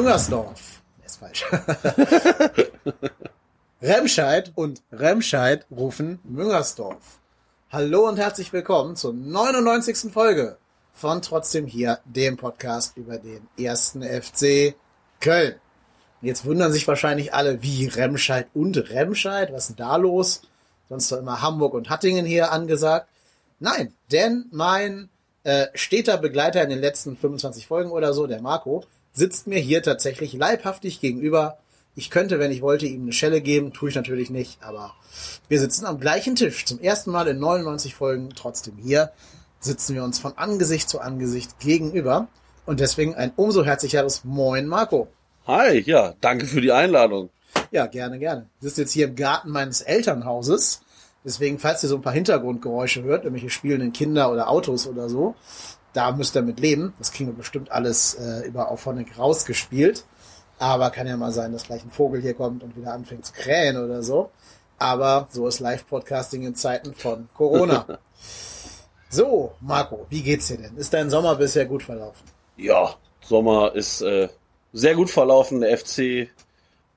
Müngersdorf. Das ist falsch. Remscheid und Remscheid rufen Müngersdorf. Hallo und herzlich willkommen zur 99. Folge von Trotzdem hier, dem Podcast über den 1. FC Köln. Jetzt wundern sich wahrscheinlich alle, wie Remscheid und Remscheid? Was ist denn da los? Sonst doch immer Hamburg und Hattingen hier angesagt. Nein, denn mein steter Begleiter in den letzten 25 Folgen oder so, der Marco, sitzt mir hier tatsächlich leibhaftig gegenüber. Ich könnte, wenn ich wollte, ihm eine Schelle geben, tue ich natürlich nicht, aber wir sitzen am gleichen Tisch. Zum ersten Mal in 99 Folgen trotzdem hier sitzen wir uns von Angesicht zu Angesicht gegenüber und deswegen ein umso herzlicheres Moin, Marco. Hi, ja, danke für die Einladung. Ja, gerne, gerne. Du sitzt jetzt hier im Garten meines Elternhauses. Deswegen, falls ihr so ein paar Hintergrundgeräusche hört, irgendwelche spielenden Kinder oder Autos oder so, da müsst ihr mit leben. Das kriegen wir bestimmt alles über Auphonic rausgespielt. Aber kann ja mal sein, dass gleich ein Vogel hier kommt und wieder anfängt zu krähen oder so. Aber so ist Live-Podcasting in Zeiten von Corona. So, Marco, wie geht's dir denn? Ist dein Sommer bisher gut verlaufen? Ja, Sommer ist sehr gut verlaufen. Der FC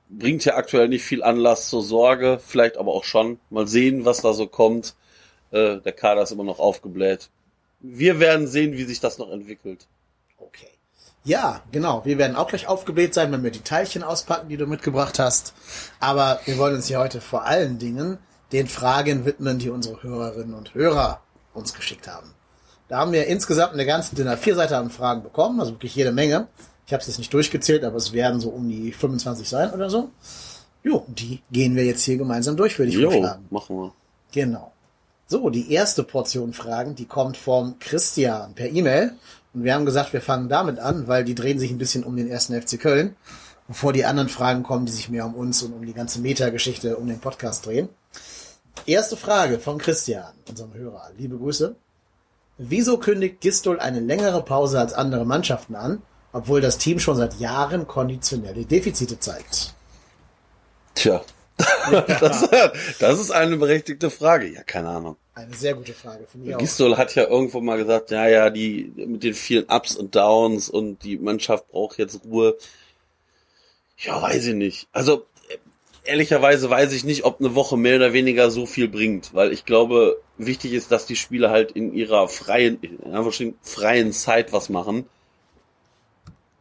bringt ja aktuell nicht viel Anlass zur Sorge, vielleicht aber auch schon. Mal sehen, was da so kommt. Der Kader ist immer noch aufgebläht. Wir werden sehen, wie sich das noch entwickelt. Okay. Ja, genau. Wir werden auch gleich aufgebläht sein, wenn wir die Teilchen auspacken, die du mitgebracht hast. Aber wir wollen uns hier heute vor allen Dingen den Fragen widmen, die unsere Hörerinnen und Hörer uns geschickt haben. Da haben wir insgesamt eine ganze DIN A4-Seite an Fragen bekommen, also wirklich jede Menge. Ich habe es jetzt nicht durchgezählt, aber es werden so um die 25 sein oder so. Jo, die gehen wir jetzt hier gemeinsam durch, würde ich vorschlagen. Jo, machen wir. Genau. So, die erste Portion Fragen, die kommt vom Christian per E-Mail. Und wir haben gesagt, wir fangen damit an, weil die drehen sich ein bisschen um den 1. FC Köln, bevor die anderen Fragen kommen, die sich mehr um uns und um die ganze Meta-Geschichte um den Podcast drehen. Erste Frage von Christian, unserem Hörer. Liebe Grüße. Wieso kündigt Gistol eine längere Pause als andere Mannschaften an, obwohl das Team schon seit Jahren konditionelle Defizite zeigt? Tja, das ist eine berechtigte Frage. Ja, keine Ahnung. Eine sehr gute Frage von mir. Gistol hat ja irgendwo mal gesagt, ja, die mit den vielen Ups und Downs und die Mannschaft braucht jetzt Ruhe. Ja, weiß ich nicht. Also ehrlicherweise weiß ich nicht, ob eine Woche mehr oder weniger so viel bringt, weil ich glaube, wichtig ist, dass die Spieler halt in ihrer freien Zeit was machen.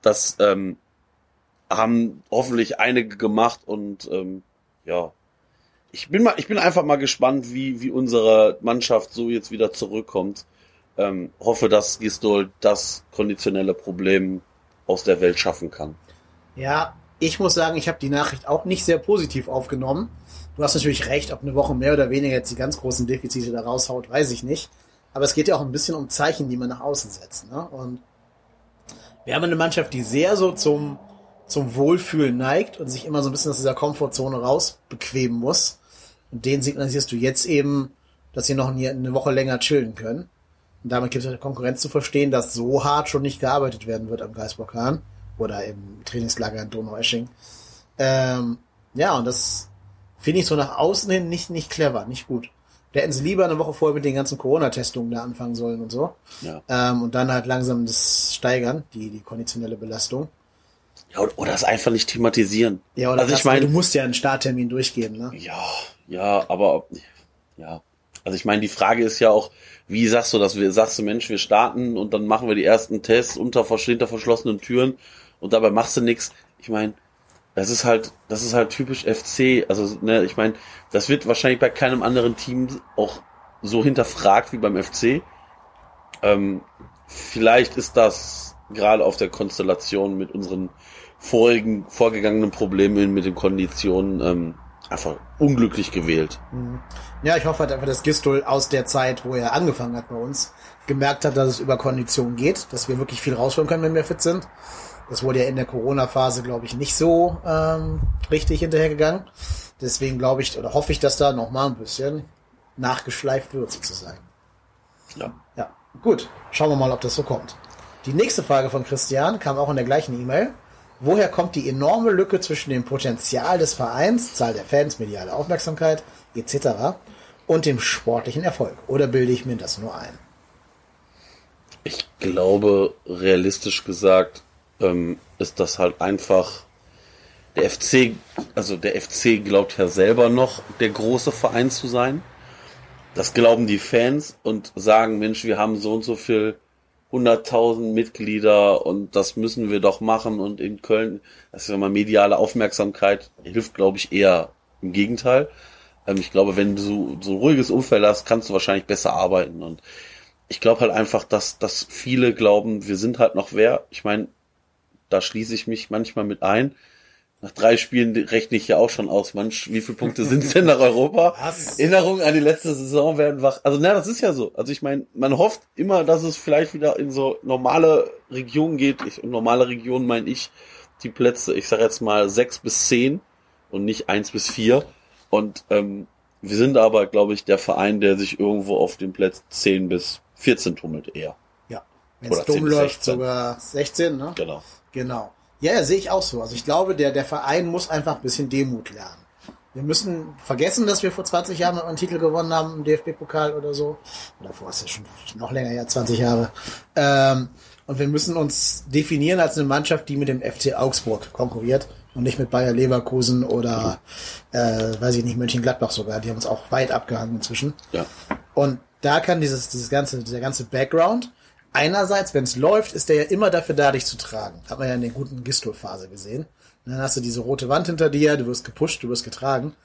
Das haben hoffentlich einige gemacht und ja, ich bin einfach mal gespannt, wie unsere Mannschaft so jetzt wieder zurückkommt. Hoffe, dass Gistol das konditionelle Problem aus der Welt schaffen kann. Ja, ich muss sagen, ich habe die Nachricht auch nicht sehr positiv aufgenommen. Du hast natürlich recht, ob eine Woche mehr oder weniger jetzt die ganz großen Defizite da raushaut, weiß ich nicht. Aber es geht ja auch ein bisschen um Zeichen, die man nach außen setzt, ne? Und wir haben eine Mannschaft, die sehr so zum Wohlfühlen neigt und sich immer so ein bisschen aus dieser Komfortzone rausbequemen muss. Und denen signalisierst du jetzt eben, dass sie noch eine Woche länger chillen können. Und damit gibt es der Konkurrenz zu verstehen, dass so hart schon nicht gearbeitet werden wird am Geisbock-Hahn oder im Trainingslager in Donaueschingen. Ja, und das finde ich so nach außen hin nicht clever, nicht gut. Da hätten sie lieber eine Woche vorher mit den ganzen Corona-Testungen da anfangen sollen und so. Ja. Und dann halt langsam das steigern, die konditionelle Belastung. Ja, oder es einfach nicht thematisieren. Ja, oder also ich meine, du musst ja einen Starttermin durchgeben, ne? Ja, aber ja. Also ich meine, die Frage ist ja auch, wie sagst du das? Sagst du, Mensch, wir starten und dann machen wir die ersten Tests hinter verschlossenen Türen und dabei machst du nichts. Ich meine, das ist halt typisch FC. Also, ne, ich meine, das wird wahrscheinlich bei keinem anderen Team auch so hinterfragt wie beim FC. Vielleicht ist das gerade auf der Konstellation mit unseren vorgegangenen Problemen mit den Konditionen einfach unglücklich gewählt. Ja, ich hoffe halt einfach, dass Gistol aus der Zeit, wo er angefangen hat bei uns, gemerkt hat, dass es über Konditionen geht, dass wir wirklich viel rausholen können, wenn wir fit sind. Das wurde ja in der Corona-Phase, glaube ich, nicht so richtig hinterhergegangen. Deswegen glaube ich oder hoffe ich, dass da nochmal ein bisschen nachgeschleift wird, sozusagen. Ja, gut. Schauen wir mal, ob das so kommt. Die nächste Frage von Christian kam auch in der gleichen E-Mail. Woher kommt die enorme Lücke zwischen dem Potenzial des Vereins, Zahl der Fans, mediale Aufmerksamkeit etc. und dem sportlichen Erfolg? Oder bilde ich mir das nur ein? Ich glaube, realistisch gesagt, ist das halt einfach der FC, also der FC glaubt ja selber noch, der große Verein zu sein. Das glauben die Fans und sagen, Mensch, wir haben so und so viel 100.000 Mitglieder und das müssen wir doch machen. Und in Köln, das ist ja mal mediale Aufmerksamkeit, hilft, glaube ich, eher im Gegenteil. Ich glaube, wenn du so ein ruhiges Umfeld hast, kannst du wahrscheinlich besser arbeiten. Und ich glaube halt einfach, dass viele glauben, wir sind halt noch wer. Ich meine, da schließe ich mich manchmal mit ein. Nach 3 Spielen rechne ich ja auch schon aus, Mensch, wie viele Punkte sind es denn nach Europa? Was? Erinnerungen an die letzte Saison werden wach. Also na, das ist ja so. Also ich meine, man hofft immer, dass es vielleicht wieder in so normale Regionen geht. Und normale Regionen meine ich die Plätze, ich sag jetzt mal 6 bis 10 und nicht 1 bis 4. Und wir sind aber, glaube ich, der Verein, der sich irgendwo auf dem Platz 10 bis 14 tummelt eher. Ja, wenn es dumm läuft, sogar 16, ne? Genau. Ja, sehe ich auch so. Also ich glaube, der Verein muss einfach ein bisschen Demut lernen. Wir müssen vergessen, dass wir vor 20 Jahren einen Titel gewonnen haben, im DFB-Pokal oder so. Oder vor ist ja schon noch länger, ja, 20 Jahre. Und wir müssen uns definieren als eine Mannschaft, die mit dem FC Augsburg konkurriert und nicht mit Bayer Leverkusen oder, weiß ich nicht, Mönchengladbach sogar. Die haben uns auch weit abgehangen inzwischen. Ja. Und da kann dieser ganze Background. Einerseits, wenn es läuft, ist der ja immer dafür da, dich zu tragen. Hat man ja in der guten Gistol-Phase gesehen. Und dann hast du diese rote Wand hinter dir, du wirst gepusht, du wirst getragen.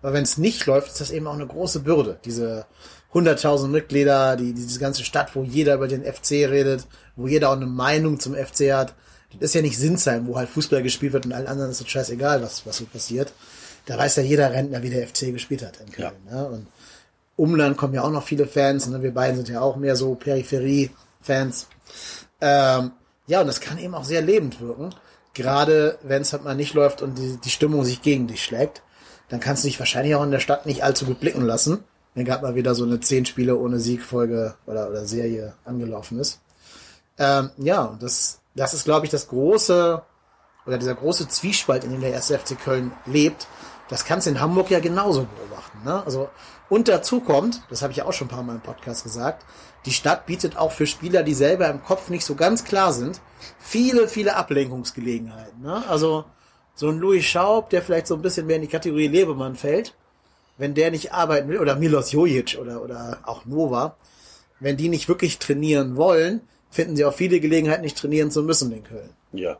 Aber wenn es nicht läuft, ist das eben auch eine große Bürde. Diese 100.000 Mitglieder, diese ganze Stadt, wo jeder über den FC redet, wo jeder auch eine Meinung zum FC hat. Das ist ja nicht Sinsheim, wo halt Fußball gespielt wird und allen anderen ist es scheißegal, was so passiert. Da weiß ja jeder Rentner, wie der FC gespielt hat in Köln. Ja. Ne? Und Umland kommen ja auch noch viele Fans. Ne? Wir beiden sind ja auch mehr so Peripherie-Fans. Ja, und das kann eben auch sehr lebend wirken. Gerade wenn es halt mal nicht läuft und die Stimmung sich gegen dich schlägt, dann kannst du dich wahrscheinlich auch in der Stadt nicht allzu gut blicken lassen, wenn gerade mal wieder so eine 10 Spiele ohne Siegfolge oder Serie angelaufen ist. Ja, und das ist, glaube ich, dieser große Zwiespalt, in dem der 1. FC Köln lebt. Das kannst du in Hamburg ja genauso beobachten, ne? Also, und dazu kommt, das habe ich ja auch schon ein paar Mal im Podcast gesagt, die Stadt bietet auch für Spieler, die selber im Kopf nicht so ganz klar sind, viele, viele Ablenkungsgelegenheiten, ne? Also, so ein Louis Schaub, der vielleicht so ein bisschen mehr in die Kategorie Lebemann fällt, wenn der nicht arbeiten will, oder Milos Jojic oder auch Nova, wenn die nicht wirklich trainieren wollen, finden sie auch viele Gelegenheiten, nicht trainieren zu müssen in Köln. Ja.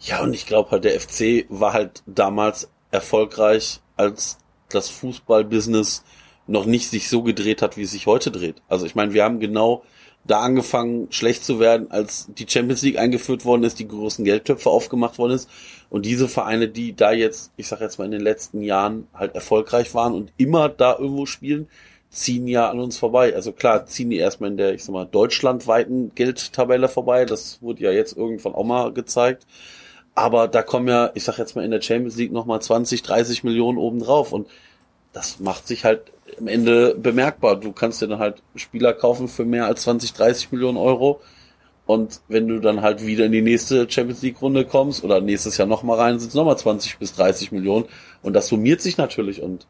Ja, und ich glaube halt, der FC war halt damals erfolgreich, als das Fußballbusiness noch nicht sich so gedreht hat, wie es sich heute dreht. Also ich meine, wir haben genau da angefangen, schlecht zu werden, als die Champions League eingeführt worden ist, die großen Geldtöpfe aufgemacht worden ist. Und diese Vereine, die da jetzt, ich sag jetzt mal in den letzten Jahren halt erfolgreich waren und immer da irgendwo spielen, ziehen ja an uns vorbei. Also klar, ziehen die erstmal in der, ich sag mal, deutschlandweiten Geldtabelle vorbei. Das wurde ja jetzt irgendwann auch mal gezeigt. Aber da kommen ja, ich sag jetzt mal, in der Champions League nochmal 20, 30 Millionen obendrauf. Und das macht sich halt am Ende bemerkbar. Du kannst dir dann halt Spieler kaufen für mehr als 20, 30 Millionen Euro. Und wenn du dann halt wieder in die nächste Champions League Runde kommst oder nächstes Jahr nochmal rein, sind es nochmal 20 bis 30 Millionen. Und das summiert sich natürlich und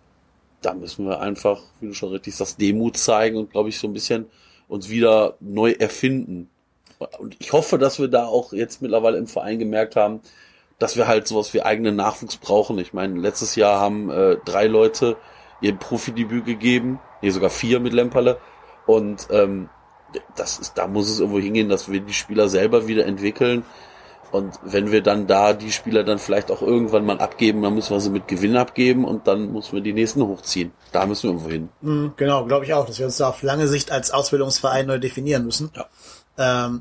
da müssen wir einfach, wie du schon richtig sagst, Demut zeigen und, glaube ich, so ein bisschen uns wieder neu erfinden. Und ich hoffe, dass wir da auch jetzt mittlerweile im Verein gemerkt haben, dass wir halt sowas wie eigenen Nachwuchs brauchen. Ich meine, letztes Jahr haben 3 Leute ihr Profidebüt gegeben, sogar 4 mit Lemperle. Und da muss es irgendwo hingehen, dass wir die Spieler selber wieder entwickeln. Und wenn wir dann da die Spieler dann vielleicht auch irgendwann mal abgeben, dann müssen wir sie mit Gewinn abgeben und dann müssen wir die nächsten hochziehen. Da müssen wir irgendwo hin. Genau, glaube ich auch, dass wir uns da auf lange Sicht als Ausbildungsverein neu definieren müssen. Ja,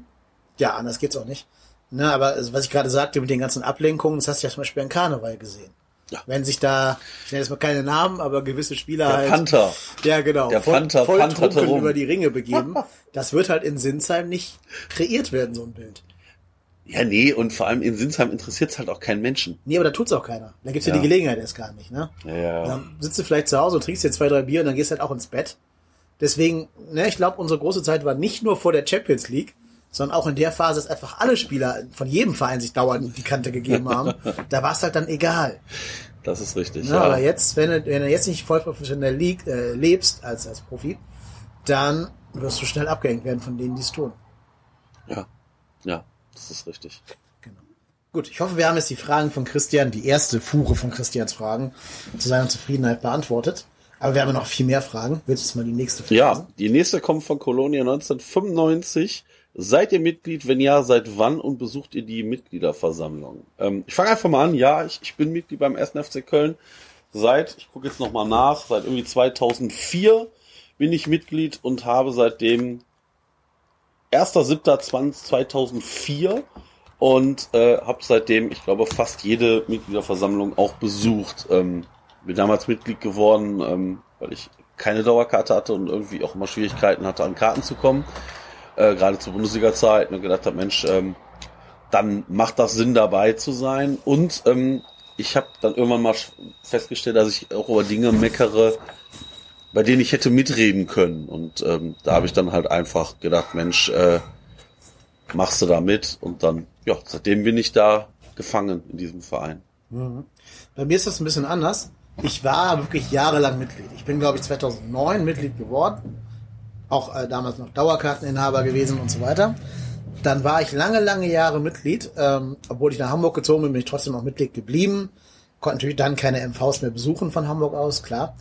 ja, anders geht's auch nicht. Ne, aber was ich gerade sagte mit den ganzen Ablenkungen, das hast du ja zum Beispiel an Karneval gesehen. Ja. Wenn sich da, ich nenne jetzt mal keine Namen, aber gewisse Spieler der halt... Panther. Ja, genau. Der Panther. Voll trunken über die Ringe begeben. Das wird halt in Sinsheim nicht kreiert werden, so ein Bild. Ja, nee, und vor allem in Sinsheim interessiert's halt auch keinen Menschen. Nee, aber da tut's auch keiner. Da gibt's ja die Gelegenheit erst gar nicht, ne? Ja. Dann sitzt du vielleicht zu Hause und trinkst dir 2, 3 Bier und dann gehst halt auch ins Bett. Deswegen, ne, ich glaube, unsere große Zeit war nicht nur vor der Champions League, sondern auch in der Phase, dass einfach alle Spieler von jedem Verein sich dauernd die Kante gegeben haben. Da war's halt dann egal. Das ist richtig, ne, ja. Aber jetzt, wenn du jetzt nicht voll professionell lebst, als Profi, dann wirst du schnell abgehängt werden von denen, die es tun. Ja. Das ist richtig. Gut, ich hoffe, wir haben jetzt die Fragen von Christian, die erste Fuhre von Christians Fragen, zu seiner Zufriedenheit beantwortet. Aber wir haben noch viel mehr Fragen. Willst du jetzt mal die nächste Frage? Ja, die nächste kommt von Colonia 1995. Seid ihr Mitglied? Wenn ja, seit wann und besucht ihr die Mitgliederversammlung? Ich fange einfach mal an. Ja, ich bin Mitglied beim 1. FC Köln. Ich gucke jetzt nochmal nach, seit irgendwie 2004 bin ich Mitglied und habe seit dem 1.7.2004 und habe seitdem, ich glaube, fast jede Mitgliederversammlung auch besucht. Bin damals Mitglied geworden, weil ich keine Dauerkarte hatte und irgendwie auch immer Schwierigkeiten hatte, an Karten zu kommen. Gerade zur Bundesliga-Zeit, und gedacht habe, Mensch, dann macht das Sinn, dabei zu sein. Und ich habe dann irgendwann mal festgestellt, dass ich auch über Dinge meckere, bei denen ich hätte mitreden können. Und da habe ich dann halt einfach gedacht, Mensch, machst du da mit? Und dann, ja, seitdem bin ich da gefangen in diesem Verein. Mhm. Bei mir ist das ein bisschen anders. Ich war wirklich jahrelang Mitglied. Ich bin, glaube ich, 2009 Mitglied geworden. Auch damals noch Dauerkarteninhaber gewesen und so weiter. Dann war ich lange Jahre Mitglied. Obwohl ich nach Hamburg gezogen bin, bin ich trotzdem auch Mitglied geblieben. Konnte natürlich dann keine MVs mehr besuchen von Hamburg aus, klar.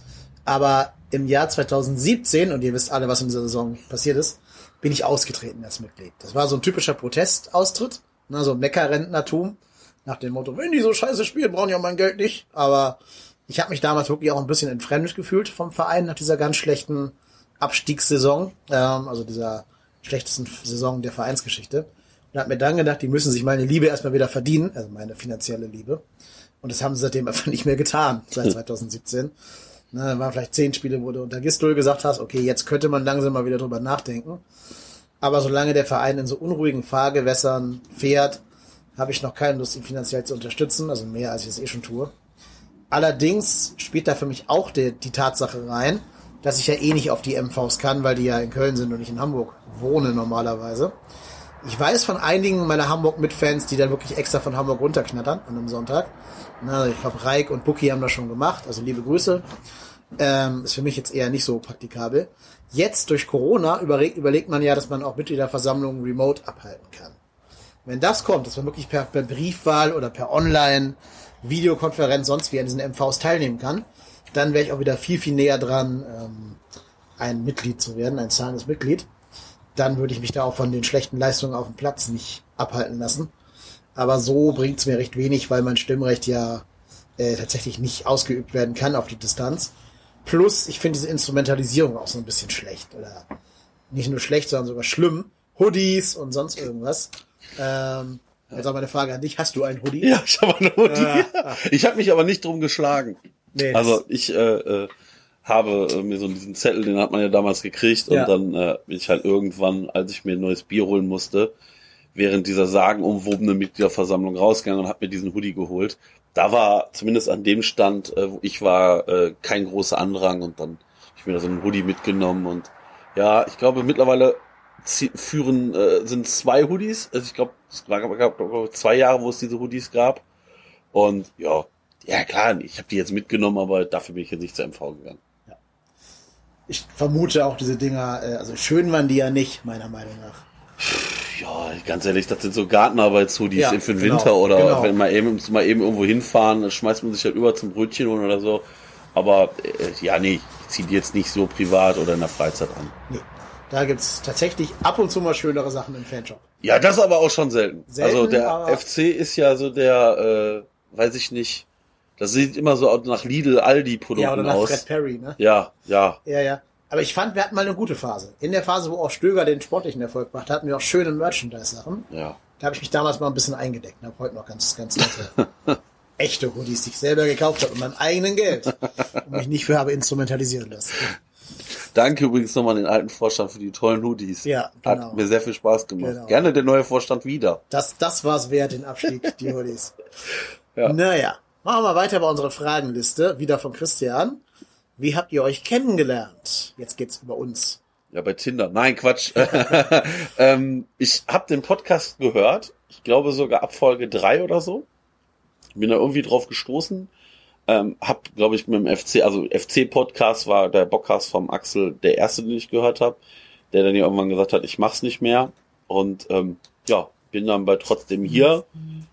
Aber im Jahr 2017, und ihr wisst alle, was in dieser Saison passiert ist, bin ich ausgetreten als Mitglied. Das war so ein typischer Protestaustritt, ne, so ein Meckerrentnertum. Nach dem Motto, wenn die so scheiße spielen, brauchen die auch mein Geld nicht. Aber ich habe mich damals wirklich auch ein bisschen entfremdet gefühlt vom Verein nach dieser ganz schlechten Abstiegssaison, also dieser schlechtesten Saison der Vereinsgeschichte. Und habe mir dann gedacht, die müssen sich meine Liebe erstmal wieder verdienen, also meine finanzielle Liebe. Und das haben sie seitdem einfach nicht mehr getan, seit 2017. Da waren vielleicht 10 Spiele, wo du unter Gisdol gesagt hast, okay, jetzt könnte man langsam mal wieder drüber nachdenken. Aber solange der Verein in so unruhigen Fahrgewässern fährt, habe ich noch keine Lust, ihn finanziell zu unterstützen, also mehr, als ich es eh schon tue. Allerdings spielt da für mich auch die Tatsache rein, dass ich ja eh nicht auf die MVs kann, weil die ja in Köln sind und ich in Hamburg wohne normalerweise. Ich weiß von einigen meiner Hamburg-Mitfans, die dann wirklich extra von Hamburg runterknattern an einem Sonntag. Na, ich glaube, Reik und Bucky haben das schon gemacht, also liebe Grüße. Ist für mich jetzt eher nicht so praktikabel. Jetzt durch Corona überlegt man ja, dass man auch Mitgliederversammlungen remote abhalten kann. Wenn das kommt, dass man wirklich per Briefwahl oder per Online, Videokonferenz, sonst wie an diesen MVs teilnehmen kann, dann wäre ich auch wieder viel näher dran, ein Mitglied zu werden, ein zahlendes Mitglied. Dann würde ich mich da auch von den schlechten Leistungen auf dem Platz nicht abhalten lassen. Aber so bringt es mir recht wenig, weil mein Stimmrecht ja tatsächlich nicht ausgeübt werden kann auf die Distanz. Plus, ich finde diese Instrumentalisierung auch so ein bisschen schlecht. Oder nicht nur schlecht, sondern sogar schlimm. Hoodies und sonst irgendwas. Jetzt auch meine Frage an dich. Hast du einen Hoodie? Ja, ich habe einen Hoodie. Ich habe mich aber nicht drum geschlagen. Nee, also ich habe mir so diesen Zettel, den hat man ja damals gekriegt, ja. Und dann bin ich halt irgendwann, als ich mir ein neues Bier holen musste, während dieser sagenumwobenen Mitgliederversammlung rausgegangen und habe mir diesen Hoodie geholt. Da war zumindest an dem Stand, wo ich war, kein großer Andrang, und dann habe ich mir da so einen Hoodie mitgenommen. Und ja, ich glaube mittlerweile sind 2 Hoodies. Also ich glaube, es gab 2 Jahre, wo es diese Hoodies gab. Und ja, klar, ich habe die jetzt mitgenommen, aber dafür bin ich jetzt nicht zur MV gegangen. Ja. Ich vermute auch diese Dinger, also schön waren die ja nicht, meiner Meinung nach. Ja, ganz ehrlich, das sind so Gartenarbeitshoodies für den Winter, oder wenn man eben irgendwo hinfahren, dann schmeißt man sich halt über zum Brötchen holen oder so. Aber ich ziehe die jetzt nicht so privat oder in der Freizeit an. Nee. Da gibt's tatsächlich ab und zu mal schönere Sachen im Fanshop. Ja, das aber auch schon selten. Also der FC ist ja so der, weiß ich nicht, das sieht immer so nach Lidl, Aldi-Produkten aus. Ja, oder nach Fred Perry, ne? Ja. Aber ich fand, wir hatten mal eine gute Phase. In der Phase, wo auch Stöger den sportlichen Erfolg macht, hatten wir auch schöne Merchandise-Sachen. Ja. Da habe ich mich damals mal ein bisschen eingedeckt und habe heute noch ganz echte Hoodies, die ich selber gekauft habe mit meinem eigenen Geld. Und mich nicht für habe instrumentalisieren lassen. Danke übrigens nochmal an den alten Vorstand für die tollen Hoodies. Ja, genau. Hat mir sehr viel Spaß gemacht. Genau. Gerne der neue Vorstand wieder. Das war's wert, den Abstieg, die Hoodies. Ja. Naja, machen wir weiter bei unserer Fragenliste. Wieder von Christian. Wie habt ihr euch kennengelernt? Jetzt geht's über uns. Ja, bei Tinder. Nein, Quatsch. Ich habe den Podcast gehört. Ich glaube sogar ab Folge 3 oder so. Bin da irgendwie drauf gestoßen. Hab, glaube ich, mit dem FC, also FC-Podcast war der Bockcast vom Axel der erste, den ich gehört habe, der dann irgendwann gesagt hat, ich mach's nicht mehr. Und bin dann aber trotzdem hier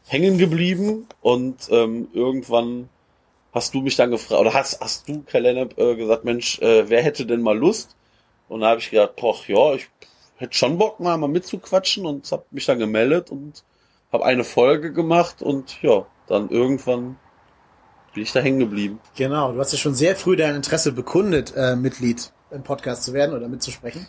hängen geblieben und irgendwann hast du mich dann gefragt, oder hast du, Kai Lennep, gesagt, Mensch, wer hätte denn mal Lust? Und da habe ich gedacht, boah, ja, ich hätte schon Bock, mal mitzuquatschen, und habe mich dann gemeldet und habe eine Folge gemacht und ja, dann irgendwann bin ich da hängen geblieben. Genau, du hast ja schon sehr früh dein Interesse bekundet, Mitglied im Podcast zu werden oder mitzusprechen.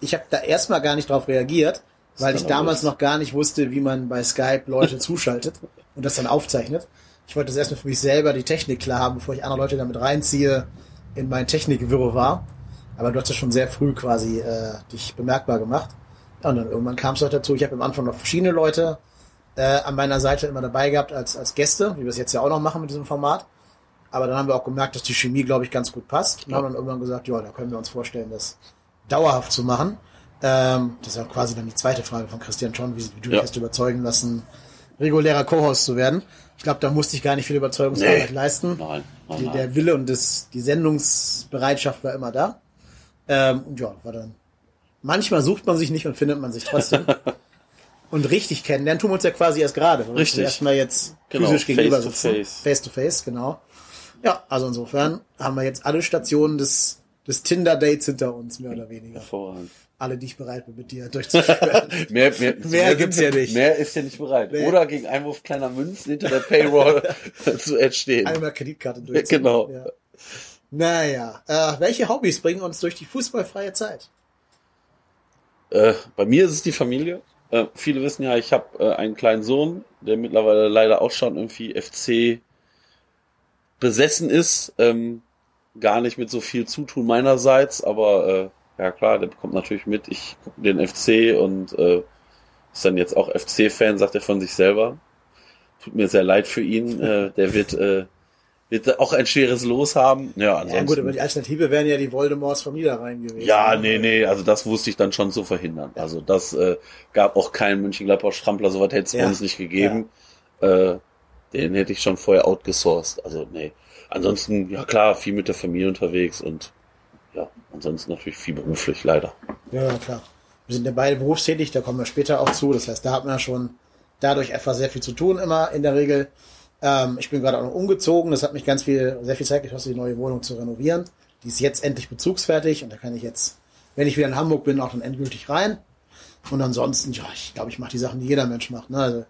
Ich habe da erstmal gar nicht drauf reagiert, weil ich damals noch gar nicht wusste, wie man bei Skype Leute zuschaltet und das dann aufzeichnet. Ich wollte das erstmal für mich selber die Technik klar haben, bevor ich andere Leute damit reinziehe in mein Technikwirrwarr. Aber du hast ja schon sehr früh quasi dich bemerkbar gemacht. Ja, und dann irgendwann kam es auch dazu. Ich habe am Anfang noch verschiedene Leute an meiner Seite immer dabei gehabt als Gäste, wie wir es jetzt ja auch noch machen mit diesem Format. Aber dann haben wir auch gemerkt, dass die Chemie, glaube ich, ganz gut passt. Und haben dann irgendwann gesagt, ja, da können wir uns vorstellen, das dauerhaft zu machen. Das ist ja quasi dann die zweite Frage von Christian John, wie du dich hast überzeugen lassen, regulärer Co-Host zu werden. Ich glaube, da musste ich gar nicht viel Überzeugungsarbeit leisten. Nein. Der Wille und die Sendungsbereitschaft war immer da. Und ja, war dann. Manchmal sucht man sich nicht und findet man sich trotzdem. Und richtig kennenlernen tun wir uns ja quasi erst gerade. Richtig. Erstmal jetzt physisch gegenüber sitzen. Face to face, genau. Ja, also insofern haben wir jetzt alle Stationen des Tinder-Dates hinter uns, mehr oder weniger. Hervorragend. Alle, die ich bereit bin, mit dir durchzuführen. mehr gibt's ja nicht. Mehr ist ja nicht bereit. Nee. Oder gegen Einwurf kleiner Münzen hinter der Payroll zu entstehen. Einmal Kreditkarte durchziehen. Ja, genau. Ja. Naja, welche Hobbys bringen uns durch die fußballfreie Zeit? Bei mir ist es die Familie. Viele wissen ja, ich habe einen kleinen Sohn, der mittlerweile leider auch schon irgendwie FC besessen ist. Gar nicht mit so viel Zutun meinerseits, aber ja klar, der bekommt natürlich mit. Ich gucke den FC und ist dann jetzt auch FC-Fan, sagt er von sich selber. Tut mir sehr leid für ihn. Der wird auch ein schweres Los haben. Ja, ansonsten, ja gut, aber die Alternative wären ja die Voldemorts vom Niederrhein gewesen. Ja, nee, also das wusste ich dann schon zu verhindern. Ja. Also das gab auch keinen Mönchengladbach-Strampler, sowas hätte es bei uns nicht gegeben. Ja. Den hätte ich schon vorher outgesourced. Also nee. Ansonsten, ja klar, viel mit der Familie unterwegs und ja, ansonsten natürlich viel beruflich, leider. Ja, klar. Wir sind ja beide berufstätig, da kommen wir später auch zu. Das heißt, da hat man ja schon dadurch einfach sehr viel zu tun immer in der Regel. Ich bin gerade auch noch umgezogen, das hat mich sehr viel Zeit gekostet, die neue Wohnung zu renovieren. Die ist jetzt endlich bezugsfertig und da kann ich jetzt, wenn ich wieder in Hamburg bin, auch dann endgültig rein. Und ansonsten, ja, ich glaube, ich mache die Sachen, die jeder Mensch macht. Ne? Also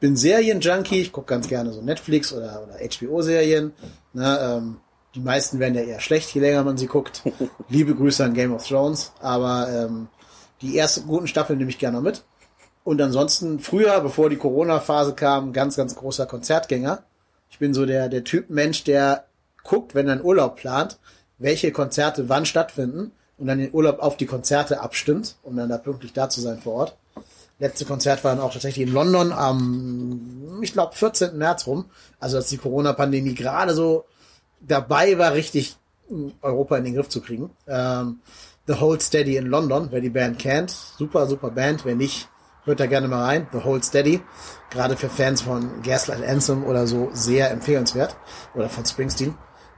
bin Serienjunkie, ich gucke ganz gerne so Netflix oder HBO-Serien. Ne? Die meisten werden ja eher schlecht, je länger man sie guckt. Liebe Grüße an Game of Thrones. Aber die ersten guten Staffeln nehme ich gerne mit. Und ansonsten früher, bevor die Corona-Phase kam, ganz, ganz großer Konzertgänger. Ich bin so der Typ Mensch, der guckt, wenn er einen Urlaub plant, welche Konzerte wann stattfinden und dann den Urlaub auf die Konzerte abstimmt, um dann da pünktlich da zu sein vor Ort. Letzte Konzert war dann auch tatsächlich in London am, ich glaube, 14. März rum. Also als die Corona-Pandemie gerade so dabei war, richtig Europa in den Griff zu kriegen. The Hold Steady in London, wer die Band kennt. Super, super Band. Wer nicht, hört da gerne mal rein. The Hold Steady. Gerade für Fans von Gaslight Anthem oder so sehr empfehlenswert. Oder von Springsteen.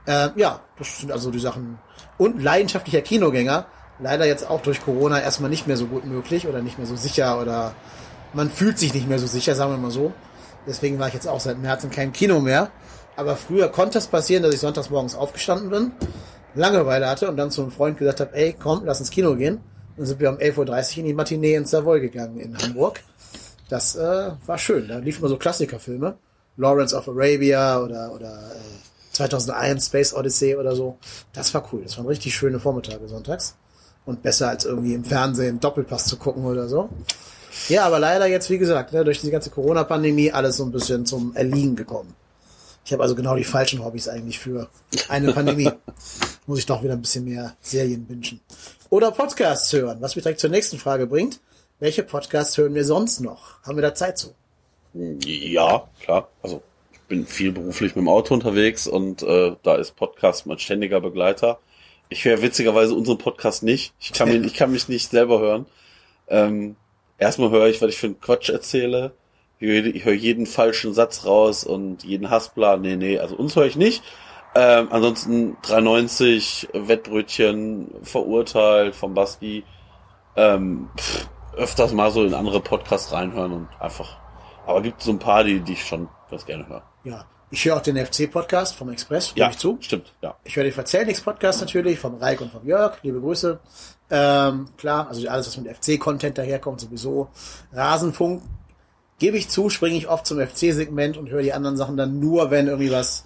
Ja, das sind also die Sachen. Und leidenschaftlicher Kinogänger. Leider jetzt auch durch Corona erstmal nicht mehr so gut möglich oder nicht mehr so sicher oder man fühlt sich nicht mehr so sicher, sagen wir mal so. Deswegen war ich jetzt auch seit März in keinem Kino mehr. Aber früher konnte es passieren, dass ich sonntags morgens aufgestanden bin, Langeweile hatte und dann zu einem Freund gesagt habe, ey, komm, lass ins Kino gehen. Dann sind wir um 11.30 Uhr in die Matinee ins Savoy gegangen in Hamburg. Das war schön. Da liefen mal so Klassikerfilme. Lawrence of Arabia oder 2001 Space Odyssey oder so. Das war cool. Das waren richtig schöne Vormittage sonntags. Und besser als irgendwie im Fernsehen Doppelpass zu gucken oder so. Ja, aber leider jetzt, wie gesagt, ne, durch die ganze Corona-Pandemie alles so ein bisschen zum Erliegen gekommen. Ich habe also genau die falschen Hobbys eigentlich für eine Pandemie. Muss ich doch wieder ein bisschen mehr Serien bingen. Oder Podcasts hören, was mich direkt zur nächsten Frage bringt. Welche Podcasts hören wir sonst noch? Haben wir da Zeit zu? Ja, klar. Also ich bin viel beruflich mit dem Auto unterwegs und da ist Podcast mein ständiger Begleiter. Ich höre witzigerweise unseren Podcast nicht. Ich kann mich nicht selber hören. Erstmal höre ich, was ich für einen Quatsch erzähle. Ich höre jeden falschen Satz raus und jeden Hassplan. Nee, also uns höre ich nicht. Ansonsten 93, Wettbrötchen, verurteilt, vom Basti. öfters mal so in andere Podcasts reinhören und einfach. Aber gibt so ein paar, die ich schon ganz gerne höre. Ja, ich höre auch den FC-Podcast vom Express, ja, ich zu. Stimmt, ja. Ich höre den Verzählnix-Podcast natürlich vom Raik und vom Jörg, liebe Grüße. Klar, also alles, was mit FC-Content daherkommt, sowieso. Rasenfunk, gebe ich zu, springe ich oft zum FC-Segment und höre die anderen Sachen dann nur, wenn irgendwie was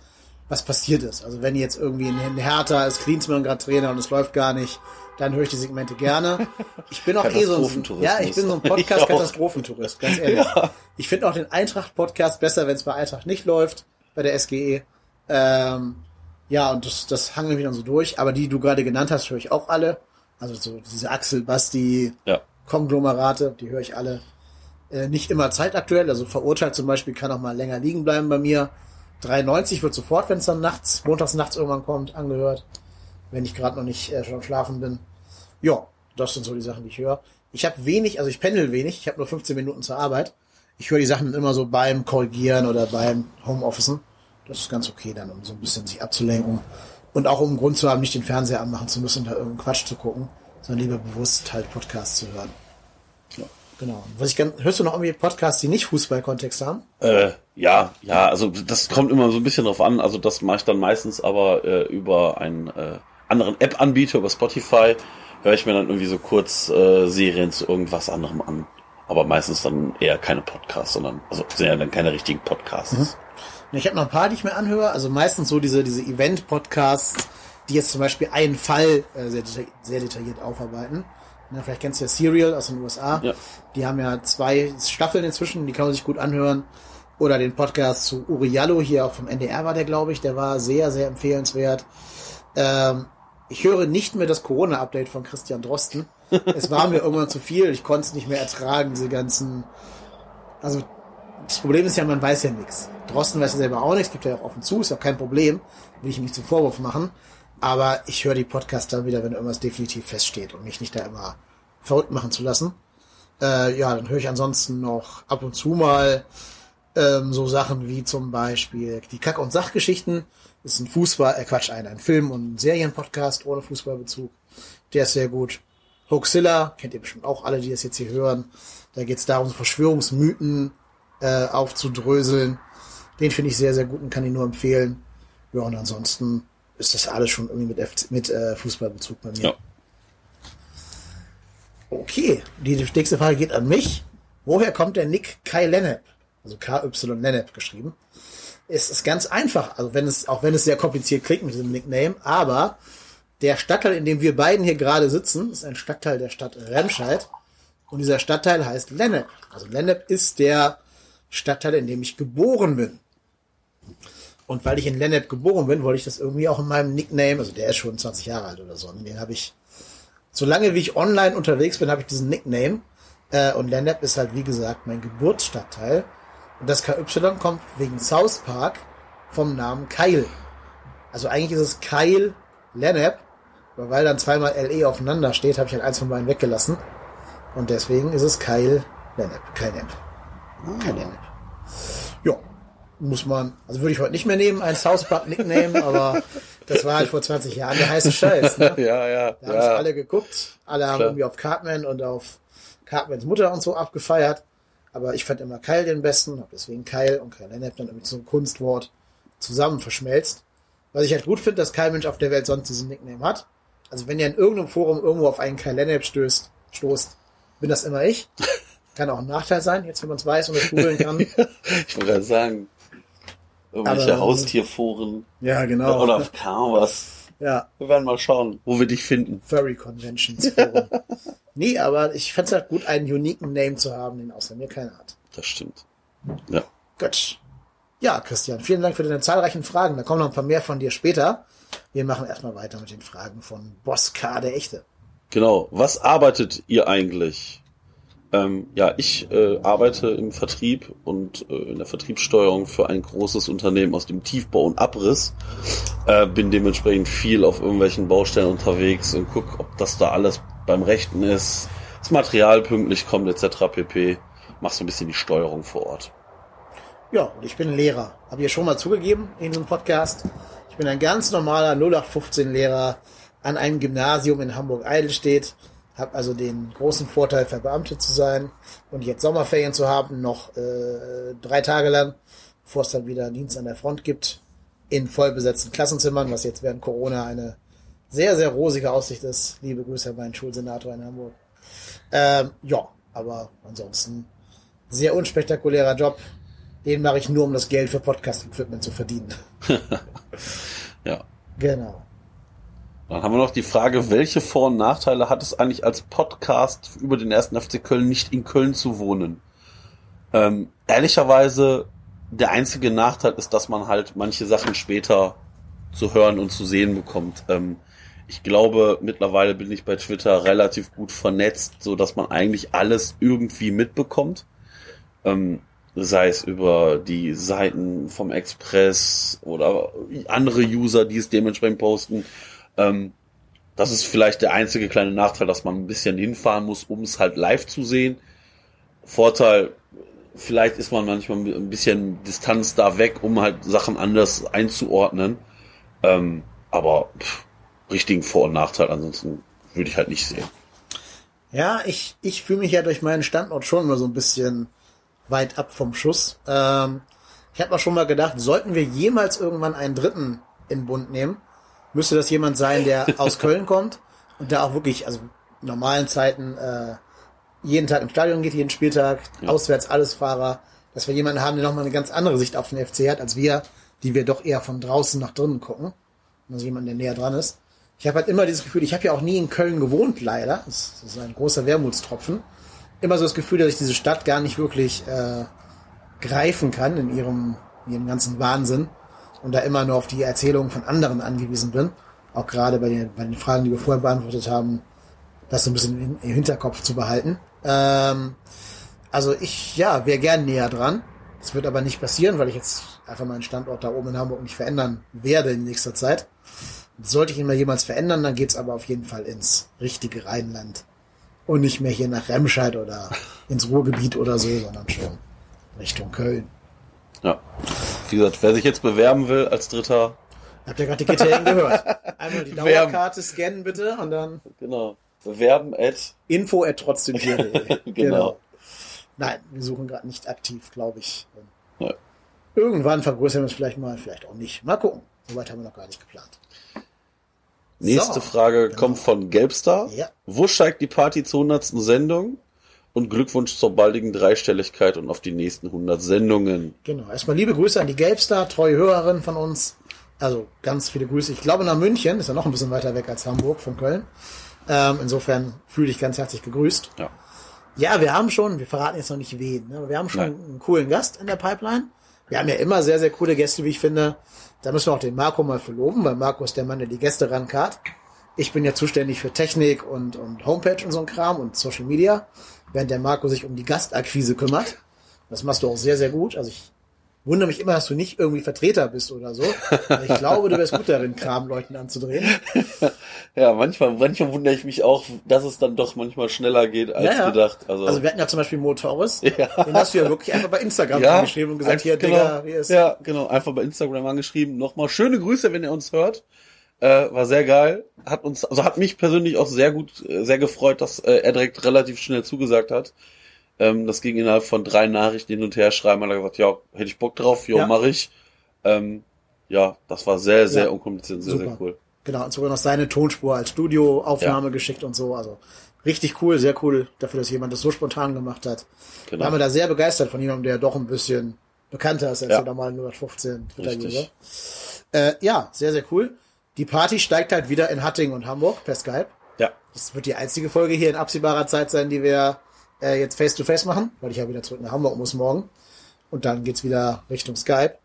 passiert ist. Also wenn jetzt irgendwie ein Hertha ist, Klinsmann gerade Trainer und es läuft gar nicht, dann höre ich die Segmente gerne. Ich bin auch ich bin so ein Podcast-Katastrophentourist, ganz ehrlich. Ja. Ich finde auch den Eintracht-Podcast besser, wenn es bei Eintracht nicht läuft, bei der SGE. Ja, und das hangle ich dann so durch. Aber die du gerade genannt hast, höre ich auch alle. Also so diese Axel, Basti, ja. Konglomerate, die höre ich alle. Nicht immer zeitaktuell, also Verurteilt zum Beispiel kann auch mal länger liegen bleiben bei mir. 93 wird sofort, wenn es dann montags nachts irgendwann kommt, angehört, wenn ich gerade noch nicht schon schlafen bin. Ja, das sind so die Sachen, die ich höre. Ich habe wenig, also ich pendel wenig, ich habe nur 15 Minuten zur Arbeit. Ich höre die Sachen immer so beim Korrigieren oder beim Homeofficen. Das ist ganz okay dann, um so ein bisschen sich abzulenken und auch um einen Grund zu haben, nicht den Fernseher anmachen zu müssen, da irgendeinen Quatsch zu gucken, sondern lieber bewusst halt Podcasts zu hören. Ja. Genau. Hörst du noch irgendwie Podcasts, die nicht Fußballkontext haben? Ja, also das kommt immer so ein bisschen drauf an. Also das mache ich dann meistens aber über einen anderen App-Anbieter, über Spotify, höre ich mir dann irgendwie so kurz Serien zu irgendwas anderem an. Aber meistens dann eher keine Podcasts, sondern sind ja dann keine richtigen Podcasts. Mhm. Ich habe noch ein paar, die ich mir anhöre. Also meistens so diese Event-Podcasts, die jetzt zum Beispiel einen Fall sehr detailliert aufarbeiten. Na, vielleicht kennst du ja Serial aus den USA. Ja. Die haben ja 2 Staffeln inzwischen, die kann man sich gut anhören. Oder den Podcast zu Uriallo, hier auch vom NDR war der, glaube ich. Der war sehr, sehr empfehlenswert. Ich höre nicht mehr das Corona-Update von Christian Drosten. Es war mir irgendwann zu viel. Ich konnte es nicht mehr ertragen, diese ganzen... Also das Problem ist ja, man weiß ja nichts. Drosten weiß ja selber auch nichts, gibt ja auch offen zu. Ist auch kein Problem, will ich ihm nicht zum Vorwurf machen. Aber ich höre die Podcasts dann wieder, wenn irgendwas definitiv feststeht und mich nicht da immer verrückt machen zu lassen. Ja, dann höre ich ansonsten noch ab und zu mal so Sachen wie zum Beispiel die Kack- und Sachgeschichten. Das ist ein ein Film- und Serienpodcast ohne Fußballbezug. Der ist sehr gut. Hoaxilla, kennt ihr bestimmt auch alle, die das jetzt hier hören. Da geht es darum, Verschwörungsmythen aufzudröseln. Den finde ich sehr, sehr gut und kann ihn nur empfehlen. Ja, und ansonsten ist das alles schon irgendwie mit Fußballbezug bei mir. Ja. Okay, die nächste Frage geht an mich. Woher kommt der Nick Kai Lennep? Also KY Lennep geschrieben. Es ist ganz einfach, also auch wenn es sehr kompliziert klingt mit diesem Nickname, aber der Stadtteil, in dem wir beiden hier gerade sitzen, ist ein Stadtteil der Stadt Remscheid. Und dieser Stadtteil heißt Lennep. Also Lennep ist der Stadtteil, in dem ich geboren bin. Und weil ich in Lennep geboren bin, wollte ich das irgendwie auch in meinem Nickname, also der ist schon 20 Jahre alt oder so, und den habe ich, solange wie ich online unterwegs bin, habe ich diesen Nickname. Und Lennep ist halt, wie gesagt, mein Geburtsstadtteil. Und das KY kommt wegen South Park vom Namen Kyle. Also eigentlich ist es Kyle Lennep, aber weil dann zweimal LE aufeinander steht, habe ich halt eins von beiden weggelassen. Und deswegen ist es Kyle Lennep. Kyle Lennep. Ja. Muss man, also würde ich heute nicht mehr nehmen, ein South Park Nickname, aber das war halt vor 20 Jahren der heiße Scheiß. Ne? Ja. Da haben es alle geguckt, alle haben irgendwie auf Cartman und auf Cartmans Mutter und so abgefeiert, aber ich fand immer Kyle den besten, habe deswegen Kyle und Kyle Lennep dann irgendwie zu einem Kunstwort zusammen verschmelzt. Was ich halt gut finde, dass kein Mensch auf der Welt sonst diesen Nickname hat. Also wenn ihr in irgendeinem Forum irgendwo auf einen Kyle Lennep stoßt, bin das immer ich. Kann auch ein Nachteil sein, jetzt wenn man es weiß und es googeln kann. Ich wollte gerade sagen, irgendwelche Haustierforen. Ja, genau. Oder auf Canvas. Ja. Wir werden mal schauen, wo wir dich finden. Furry Conventions Forum. Nee, aber ich fände es halt gut, einen uniken Name zu haben, den außer mir keiner hat. Das stimmt. Ja. Gut. Ja, Christian, vielen Dank für deine zahlreichen Fragen. Da kommen noch ein paar mehr von dir später. Wir machen erstmal weiter mit den Fragen von Boss K, der Echte. Genau. Was arbeitet ihr eigentlich? Ich arbeite im Vertrieb und in der Vertriebssteuerung für ein großes Unternehmen aus dem Tiefbau und Abriss. Bin dementsprechend viel auf irgendwelchen Baustellen unterwegs und guck, ob das da alles beim Rechten ist, das Material pünktlich kommt etc. pp. Mach so ein bisschen die Steuerung vor Ort. Ja, und ich bin Lehrer. Habe ich ja schon mal zugegeben in diesem Podcast. Ich bin ein ganz normaler 0815-Lehrer an einem Gymnasium in Hamburg-Eidelstedt. habe also den großen Vorteil, verbeamtet zu sein und jetzt Sommerferien zu haben, noch 3 Tage lang, bevor es dann wieder Dienst an der Front gibt, in vollbesetzten Klassenzimmern, was jetzt während Corona eine sehr, sehr rosige Aussicht ist. Liebe Grüße an meinen Schulsenator in Hamburg. Ja, aber ansonsten sehr unspektakulärer Job. Den mache ich nur, um das Geld für Podcast-Equipment zu verdienen. Ja. Genau. Dann haben wir noch die Frage, welche Vor- und Nachteile hat es eigentlich als Podcast über den 1. FC Köln nicht in Köln zu wohnen? Ehrlicherweise, der einzige Nachteil ist, dass man halt manche Sachen später zu hören und zu sehen bekommt. Ich glaube, mittlerweile bin ich bei Twitter relativ gut vernetzt, so dass man eigentlich alles irgendwie mitbekommt. Sei es über die Seiten vom Express oder andere User, die es dementsprechend posten. Das ist vielleicht der einzige kleine Nachteil, dass man ein bisschen hinfahren muss, um es halt live zu sehen. Vorteil, vielleicht ist man manchmal ein bisschen Distanz da weg, um halt Sachen anders einzuordnen. Aber richtigen Vor- und Nachteil ansonsten würde ich halt nicht sehen. Ja, ich fühle mich ja durch meinen Standort schon immer so ein bisschen weit ab vom Schuss. Ich habe auch schon mal gedacht, sollten wir jemals irgendwann einen Dritten in den Bund nehmen, müsste das jemand sein, der aus Köln kommt und da auch wirklich, also in normalen Zeiten, jeden Tag ins Stadion geht, jeden Spieltag, ja. Auswärts alles Fahrer, dass wir jemanden haben, der nochmal eine ganz andere Sicht auf den FC hat, als wir, die wir doch eher von draußen nach drinnen gucken. Also jemand, der näher dran ist. Ich habe halt immer dieses Gefühl, ich habe ja auch nie in Köln gewohnt, leider. Das ist ein großer Wermutstropfen. Immer so das Gefühl, dass ich diese Stadt gar nicht wirklich greifen kann in ihrem ganzen Wahnsinn und da immer nur auf die Erzählungen von anderen angewiesen bin. Auch gerade bei den Fragen, die wir vorher beantwortet haben, das so ein bisschen im Hinterkopf zu behalten. Also ich wäre gern näher dran. Das wird aber nicht passieren, weil ich jetzt einfach meinen Standort da oben in Hamburg nicht verändern werde in nächster Zeit. Sollte ich ihn mal jemals verändern, dann geht's aber auf jeden Fall ins richtige Rheinland. Und nicht mehr hier nach Remscheid oder ins Ruhrgebiet oder so, sondern schon Richtung Köln. Ja. Wie gesagt, wer sich jetzt bewerben will als Dritter. Habt ihr gerade die KTM gehört? Einmal die Dauerkarte scannen bitte und dann. Genau. Bewerben @ info@trotzdem.de. Genau. Nein, wir suchen gerade nicht aktiv, glaube ich. Ja. Irgendwann vergrößern wir es vielleicht mal, vielleicht auch nicht. Mal gucken. Soweit haben wir noch gar nicht geplant. Nächste Frage kommt von Gelbstar. Ja. Wo steigt die Party zur 100. Sendung? Und Glückwunsch zur baldigen Dreistelligkeit und auf die nächsten 100 Sendungen. Genau. Erstmal liebe Grüße an die Gelbstar, treue Hörerin von uns. Also ganz viele Grüße. Ich glaube nach München, ist ja noch ein bisschen weiter weg als Hamburg von Köln. Insofern fühle ich ganz herzlich gegrüßt. Ja. Ja, wir verraten jetzt noch nicht wen, aber wir haben schon einen coolen Gast in der Pipeline. Wir haben ja immer sehr, sehr coole Gäste, wie ich finde. Da müssen wir auch den Marco mal für loben, weil Marco ist der Mann, der die Gäste rankart. Ich bin ja zuständig für Technik und Homepage und so ein Kram und Social Media, während der Marco sich um die Gastakquise kümmert. Das machst du auch sehr, sehr gut. Also ich wundere mich immer, dass du nicht irgendwie Vertreter bist oder so. Ich glaube, du wärst gut darin, Kram Leuten anzudrehen. Ja, manchmal wundere ich mich auch, dass es dann doch manchmal schneller geht als gedacht. Also wir hatten ja zum Beispiel Mo Torres. Ja. Den hast du ja wirklich einfach bei Instagram angeschrieben und gesagt, hier, Digga, hier ist. Ja, genau, einfach bei Instagram angeschrieben. Nochmal schöne Grüße, wenn ihr uns hört. War sehr geil. Hat mich persönlich auch sehr gut, sehr gefreut, dass er direkt relativ schnell zugesagt hat. Das ging innerhalb von 3 Nachrichten hin und her schreiben. Hat er gesagt, ja, hätte ich Bock drauf, mach ich. Das war sehr, sehr unkompliziert, sehr, super. Sehr cool. Genau, und sogar noch seine Tonspur als Studioaufnahme geschickt und so. Also richtig cool, sehr cool dafür, dass jemand das so spontan gemacht hat. Genau. Waren wir da sehr begeistert von jemandem, der doch ein bisschen bekannter ist als der normalen 115 Twitter-User. Sehr, sehr cool. Die Party steigt halt wieder in Hattingen und Hamburg per Skype. Ja. Das wird die einzige Folge hier in absehbarer Zeit sein, die wir jetzt Face-to-Face machen, weil ich ja wieder zurück nach Hamburg muss morgen. Und dann geht's wieder Richtung Skype.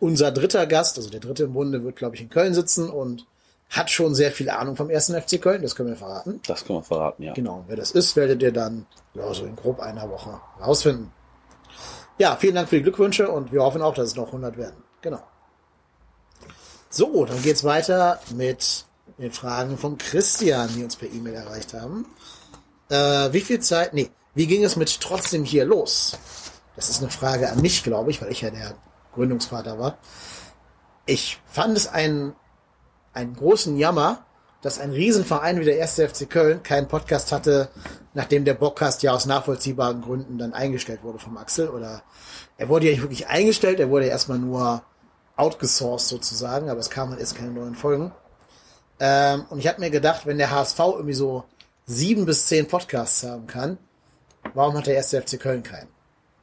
Unser dritter Gast, also der dritte im Bunde, wird, glaube ich, in Köln sitzen und hat schon sehr viel Ahnung vom 1. FC Köln. Das können wir verraten. Das können wir verraten, ja. Genau. Wer das ist, werdet ihr dann so in grob einer Woche rausfinden. Ja, vielen Dank für die Glückwünsche und wir hoffen auch, dass es noch 100 werden. Genau. So, dann geht's weiter mit den Fragen von Christian, die uns per E-Mail erreicht haben. Wie ging es mit Trotzdem hier los? Das ist eine Frage an mich, glaube ich, weil ich ja der Gründungsvater war. Ich fand es einen großen Jammer, dass ein Riesenverein wie der 1. FC Köln keinen Podcast hatte, nachdem der Podcast ja aus nachvollziehbaren Gründen dann eingestellt wurde vom Axel. Oder er wurde ja nicht wirklich eingestellt, er wurde ja erstmal nur outgesourced sozusagen, aber es kamen halt erst keine neuen Folgen. Und ich habe mir gedacht, wenn der HSV irgendwie so 7 bis 10 Podcasts haben kann, warum hat der 1. FC Köln keinen?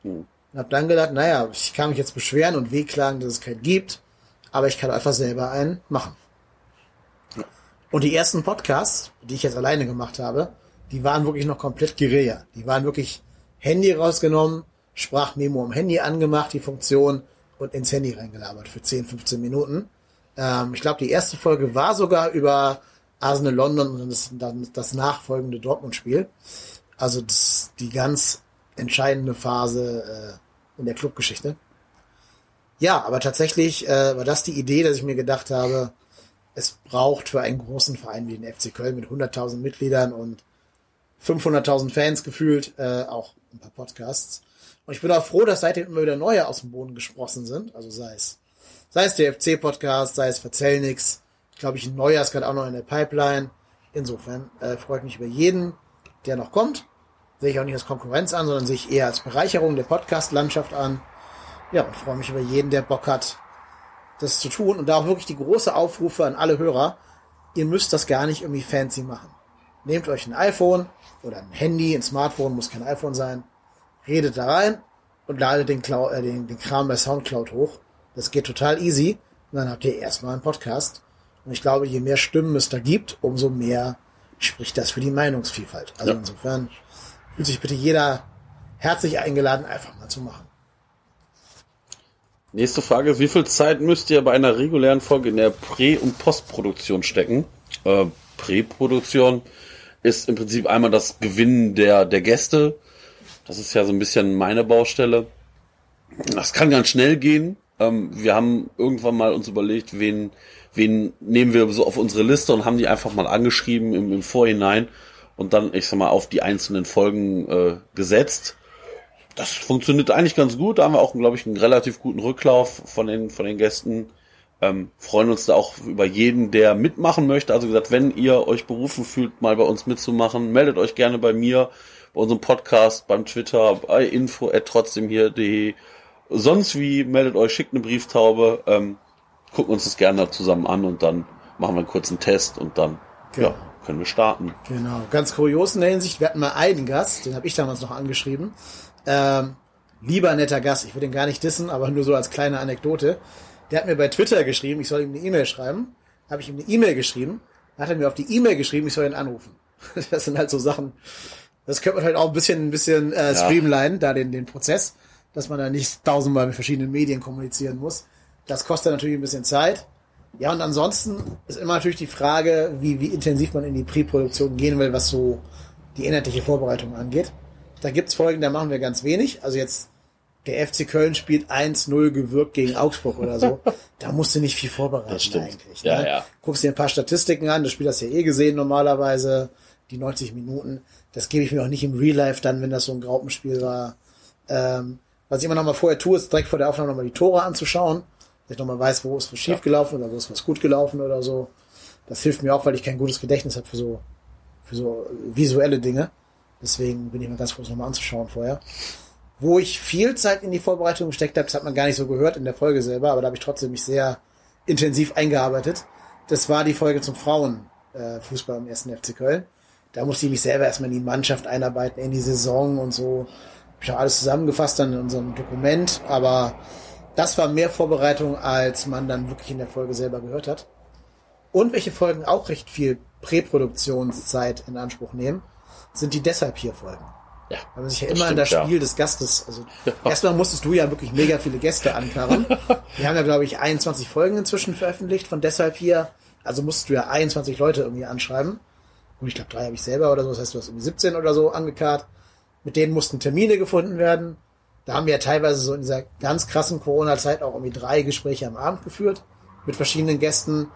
Und habe dann gedacht, naja, ich kann mich jetzt beschweren und wehklagen, dass es keinen gibt, aber ich kann einfach selber einen machen. Und die ersten Podcasts, die ich jetzt alleine gemacht habe, die waren wirklich noch komplett Guerilla. Die waren wirklich Handy rausgenommen, Sprachmemo am Handy angemacht, die Funktion, und ins Handy reingelabert für 10, 15 Minuten. Ich glaube, die erste Folge war sogar über Arsenal London und dann das nachfolgende Dortmund-Spiel. Also das, die ganz entscheidende Phase in der Clubgeschichte. Ja, aber tatsächlich war das die Idee, dass ich mir gedacht habe, es braucht für einen großen Verein wie den FC Köln mit 100.000 Mitgliedern und 500.000 Fans gefühlt, auch ein paar Podcasts. Und ich bin auch froh, dass seitdem immer wieder neue aus dem Boden gesprossen sind. Also sei es der FC-Podcast, sei es Verzähl nix. Ich glaube, ein neuer ist gerade auch noch in der Pipeline. Insofern freue ich mich über jeden, der noch kommt. Sehe ich auch nicht als Konkurrenz an, sondern sehe ich eher als Bereicherung der Podcast-Landschaft an. Ja, und freue mich über jeden, der Bock hat, das zu tun. Und da auch wirklich die große Aufrufe an alle Hörer. Ihr müsst das gar nicht irgendwie fancy machen. Nehmt euch ein iPhone oder ein Handy, ein Smartphone, muss kein iPhone sein. Redet da rein und ladet den Kram bei Soundcloud hoch. Das geht total easy. Und dann habt ihr erstmal einen Podcast. Und ich glaube, je mehr Stimmen es da gibt, umso mehr spricht das für die Meinungsvielfalt. Also ja. Insofern fühlt sich bitte jeder herzlich eingeladen, einfach mal zu machen. Nächste Frage ist, wie viel Zeit müsst ihr bei einer regulären Folge in der Prä- und Postproduktion stecken? Präproduktion ist im Prinzip einmal das Gewinnen der Gäste. Das ist ja so ein bisschen meine Baustelle. Das kann ganz schnell gehen. Wir haben irgendwann mal uns überlegt, wen nehmen wir so auf unsere Liste und haben die einfach mal angeschrieben im Vorhinein und dann, ich sag mal, auf die einzelnen Folgen gesetzt. Das funktioniert eigentlich ganz gut. Da haben wir auch, glaube ich, einen relativ guten Rücklauf von den Gästen. Freuen uns da auch über jeden, der mitmachen möchte. Also gesagt, wenn ihr euch berufen fühlt, mal bei uns mitzumachen, meldet euch gerne bei mir, bei unserem Podcast, beim Twitter, bei info@trotzdemhier.de. Sonst wie, meldet euch, schickt eine Brieftaube, gucken uns das gerne zusammen an und dann machen wir einen kurzen Test und dann genau. Ja, können wir starten. Genau, ganz kurios in der Hinsicht, wir hatten mal einen Gast, den habe ich damals noch angeschrieben. Lieber netter Gast, ich will den gar nicht dissen, aber nur so als kleine Anekdote. Der hat mir bei Twitter geschrieben, ich soll ihm eine E-Mail schreiben. Habe ich ihm eine E-Mail geschrieben, hat er mir auf die E-Mail geschrieben, ich soll ihn anrufen. Das sind halt so Sachen, das könnte man halt auch ein bisschen streamlinen, da den Prozess, dass man da nicht tausendmal mit verschiedenen Medien kommunizieren muss. Das kostet natürlich ein bisschen Zeit. Ja, und ansonsten ist immer natürlich die Frage, wie intensiv man in die Pre-Produktion gehen will, was so die inhaltliche Vorbereitung angeht. Da gibt's Folgen, da machen wir ganz wenig. Also jetzt, der FC Köln spielt 1-0 gewürgt gegen Augsburg oder so. Da musst du nicht viel vorbereiten eigentlich. Ja, ne? Ja. Guckst dir ein paar Statistiken an, das Spiel hast du ja gesehen normalerweise, die 90 Minuten. Das gebe ich mir auch nicht im Real Life dann, wenn das so ein Graupenspiel war. Was ich immer noch mal vorher tue, ist direkt vor der Aufnahme noch mal die Tore anzuschauen, dass ich noch mal weiß, wo ist was schief gelaufen oder wo ist was gut gelaufen oder so. Das hilft mir auch, weil ich kein gutes Gedächtnis habe für so visuelle Dinge. Deswegen bin ich mal ganz froh, es nochmal anzuschauen vorher. Wo ich viel Zeit in die Vorbereitung gesteckt habe, das hat man gar nicht so gehört in der Folge selber, aber da habe ich trotzdem mich sehr intensiv eingearbeitet. Das war die Folge zum Frauenfußball im 1. FC Köln. Da musste ich mich selber erstmal in die Mannschaft einarbeiten, in die Saison und so. Habe ich auch alles zusammengefasst dann in unserem Dokument, aber das war mehr Vorbereitung, als man dann wirklich in der Folge selber gehört hat. Und welche Folgen auch recht viel Präproduktionszeit in Anspruch nehmen, sind die deshalb hier Folgen. Ja, weil man sich ja immer an das Spiel des Gastes, also erstmal musstest du ja wirklich mega viele Gäste ankarren. Wir haben ja, glaube ich, 21 Folgen inzwischen veröffentlicht von deshalb hier, also musstest du ja 21 Leute irgendwie anschreiben. Und ich glaube, 3 habe ich selber oder so, das heißt, du hast irgendwie 17 oder so angekarrt. Mit denen mussten Termine gefunden werden. Da haben wir ja teilweise so in dieser ganz krassen Corona-Zeit auch irgendwie 3 Gespräche am Abend geführt mit verschiedenen Gästen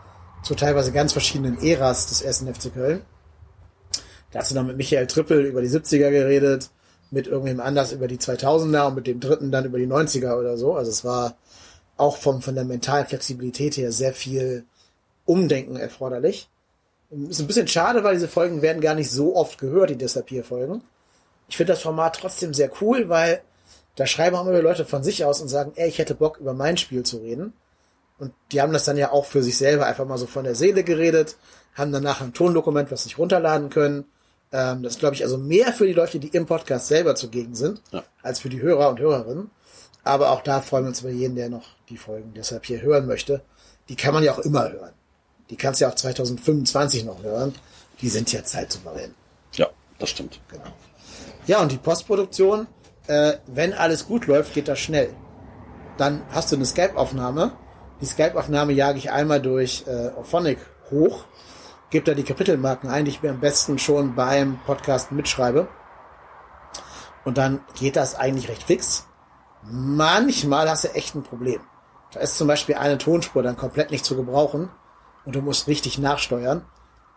zu teilweise ganz verschiedenen Äras des 1. FC Köln. Da hast du dann mit Michael Trippel über die 70er geredet, mit irgendwem anders über die 2000er und mit dem dritten dann über die 90er oder so. Also es war auch von der mentalen Flexibilität her sehr viel Umdenken erforderlich. Ist ein bisschen schade, weil diese Folgen werden gar nicht so oft gehört, die Dystopie-Folgen. Ich finde das Format trotzdem sehr cool, weil da schreiben auch immer Leute von sich aus und sagen, ey, ich hätte Bock, über mein Spiel zu reden. Und die haben das dann ja auch für sich selber einfach mal so von der Seele geredet, haben danach ein Tondokument, was sie sich runterladen können. Das ist, glaube ich, also mehr für die Leute, die im Podcast selber zugegen sind, ja, als für die Hörer und Hörerinnen. Aber auch da freuen wir uns über jeden, der noch die Folgen deshalb hier hören möchte. Die kann man ja auch immer hören. Die kannst du ja auch 2025 noch hören. Die sind ja zeitsouverän. Ja, das stimmt. Genau. Ja, und die Postproduktion, wenn alles gut läuft, geht das schnell. Dann hast du eine Skype-Aufnahme. Die Skype-Aufnahme jage ich einmal durch Auphonic hoch, gebe da die Kapitelmarken ein, die ich mir am besten schon beim Podcast mitschreibe. Und dann geht das eigentlich recht fix. Manchmal hast du echt ein Problem. Da ist zum Beispiel eine Tonspur dann komplett nicht zu gebrauchen und du musst richtig nachsteuern.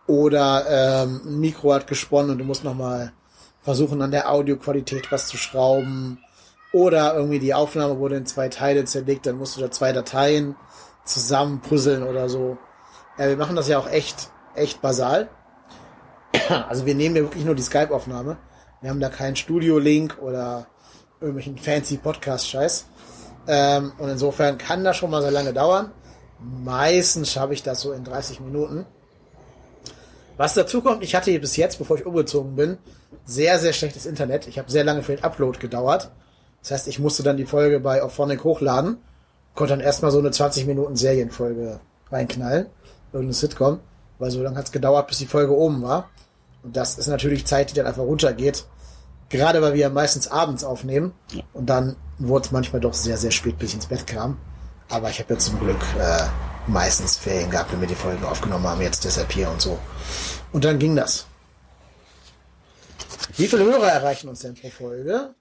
Oder ein Mikro hat gesponnen und du musst nochmal versuchen, an der Audioqualität was zu schrauben. Oder irgendwie die Aufnahme wurde in 2 Teile zerlegt, dann musst du da 2 Dateien zusammenpuzzeln oder so. Ja, wir machen das ja auch echt basal. Also wir nehmen ja wirklich nur die Skype-Aufnahme. Wir haben da keinen Studio-Link oder irgendwelchen fancy Podcast-Scheiß. Und insofern kann das schon mal so lange dauern. Meistens schaffe ich das so in 30 Minuten. Was dazu kommt, ich hatte bis jetzt, bevor ich umgezogen bin, sehr, sehr schlechtes Internet. Ich habe sehr lange für den Upload gedauert. Das heißt, ich musste dann die Folge bei Auphonic hochladen, konnte dann erstmal so eine 20 Minuten Serienfolge reinknallen, irgendeine Sitcom, weil so lange hat es gedauert, bis die Folge oben war. Und das ist natürlich Zeit, die dann einfach runtergeht. Gerade weil wir ja meistens abends aufnehmen und dann wurde es manchmal doch sehr, sehr spät, bis ich ins Bett kam. Aber ich habe ja zum Glück meistens Ferien gehabt, wenn wir die Folgen aufgenommen haben, jetzt deshalb hier und so. Und dann ging das. Wie viele Hörer erreichen uns denn pro Folge?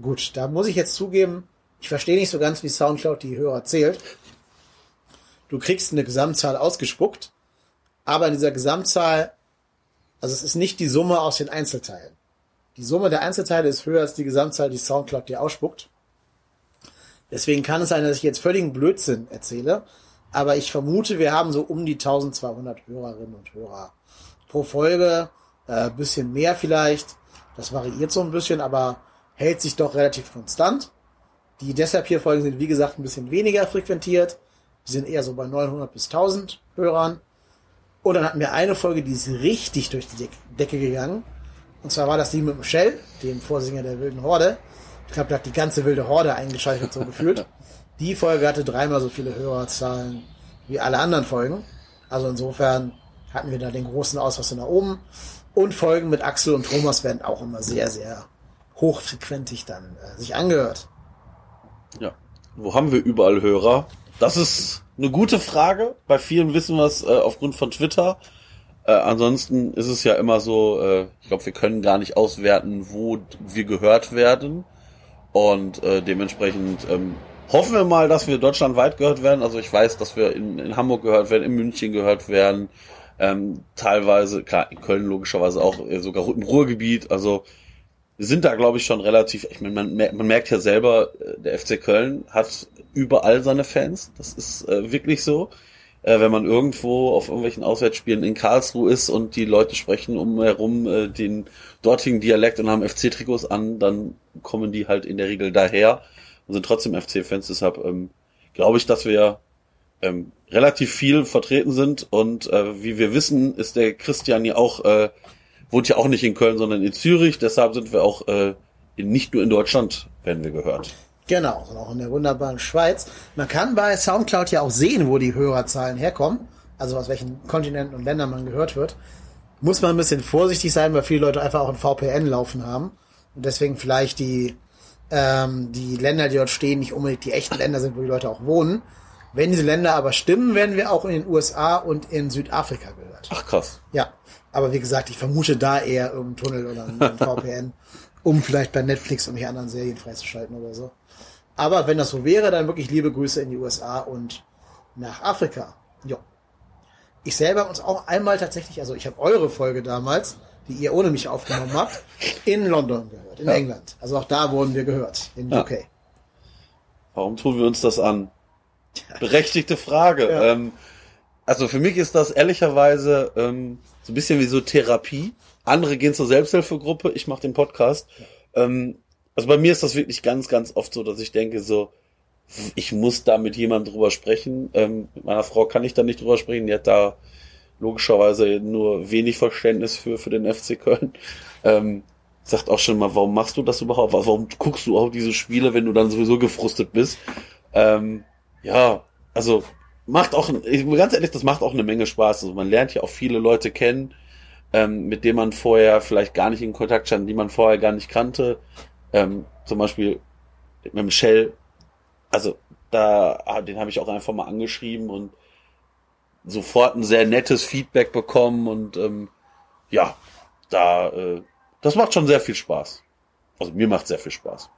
Gut, da muss ich jetzt zugeben, ich verstehe nicht so ganz, wie Soundcloud die Hörer zählt. Du kriegst eine Gesamtzahl ausgespuckt, aber in dieser Gesamtzahl, also es ist nicht die Summe aus den Einzelteilen. Die Summe der Einzelteile ist höher als die Gesamtzahl, die Soundcloud dir ausspuckt. Deswegen kann es sein, dass ich jetzt völligen Blödsinn erzähle, aber ich vermute, wir haben so um die 1200 Hörerinnen und Hörer pro Folge, bisschen mehr vielleicht, das variiert so ein bisschen, aber hält sich doch relativ konstant. Die deshalb hier Folgen sind, wie gesagt, ein bisschen weniger frequentiert, die sind eher so bei 900 bis 1000 Hörern. Und dann hatten wir eine Folge, die ist richtig durch die Decke gegangen. Und zwar war das die mit dem Shell, dem Vorsinger der Wilden Horde. Ich glaube, da hat die ganze Wilde Horde eingeschaltet, so gefühlt. Die Folge hatte 3-mal so viele Hörerzahlen wie alle anderen Folgen. Also insofern hatten wir da den großen Auswasser nach oben. Und Folgen mit Axel und Thomas werden auch immer sehr, sehr hochfrequentig dann sich angehört. Ja, wo haben wir überall Hörer? Das ist eine gute Frage. Bei vielen wissen wir es aufgrund von Twitter. Ansonsten ist es ja immer so, ich glaube, wir können gar nicht auswerten, wo wir gehört werden. Und dementsprechend hoffen wir mal, dass wir deutschlandweit gehört werden. Also ich weiß, dass wir in Hamburg gehört werden, in München gehört werden. Teilweise, klar, in Köln logischerweise auch, sogar im Ruhrgebiet. Also wir sind da, glaube ich, schon relativ... Ich meine, man merkt ja selber, der FC Köln hat überall seine Fans. Das ist wirklich so. Wenn man irgendwo auf irgendwelchen Auswärtsspielen in Karlsruhe ist und die Leute sprechen umherum den dortigen Dialekt und haben FC-Trikots an, dann kommen die halt in der Regel daher und sind trotzdem FC-Fans. Deshalb glaube ich, dass wir relativ viel vertreten sind. Und wie wir wissen, ist der Christian ja auch... wohnt ja auch nicht in Köln, sondern in Zürich. Deshalb sind wir auch nicht nur in Deutschland, werden wir gehört. Genau, sondern auch in der wunderbaren Schweiz. Man kann bei Soundcloud ja auch sehen, wo die Hörerzahlen herkommen. Also aus welchen Kontinenten und Ländern man gehört wird. Muss man ein bisschen vorsichtig sein, weil viele Leute einfach auch ein VPN laufen haben. Und deswegen vielleicht die Länder, die dort stehen, nicht unbedingt die echten Länder sind, wo die Leute auch wohnen. Wenn diese Länder aber stimmen, werden wir auch in den USA und in Südafrika gehört. Ach krass. Ja. Aber wie gesagt, ich vermute da eher irgendeinen Tunnel oder einen VPN, um vielleicht bei Netflix und die anderen Serien freizuschalten oder so. Aber wenn das so wäre, dann wirklich liebe Grüße in die USA und nach Afrika. Jo. Ich selber habe uns auch einmal tatsächlich, also ich habe eure Folge damals, die ihr ohne mich aufgenommen habt, in London gehört, in England. Also auch da wurden wir gehört, in UK. Warum tun wir uns das an? Berechtigte Frage. Ja. Also für mich ist das ehrlicherweise so ein bisschen wie so Therapie. Andere gehen zur Selbsthilfegruppe, ich mache den Podcast. Also bei mir ist das wirklich ganz, ganz oft so, dass ich denke so, ich muss da mit jemandem drüber sprechen. Mit meiner Frau kann ich da nicht drüber sprechen, die hat da logischerweise nur wenig Verständnis für den FC Köln. Sagt auch schon mal, warum machst du das überhaupt? Warum guckst du auch diese Spiele, wenn du dann sowieso gefrustet bist? Ja, also macht auch, ich bin ganz ehrlich, das macht auch eine Menge Spaß. Also man lernt ja auch viele Leute kennen, mit denen man vorher vielleicht gar nicht in Kontakt stand, die man vorher gar nicht kannte. Zum Beispiel mit dem Shell. Also da, den habe ich auch einfach mal angeschrieben und sofort ein sehr nettes Feedback bekommen und ja, da das macht schon sehr viel Spaß. Also mir macht sehr viel Spaß.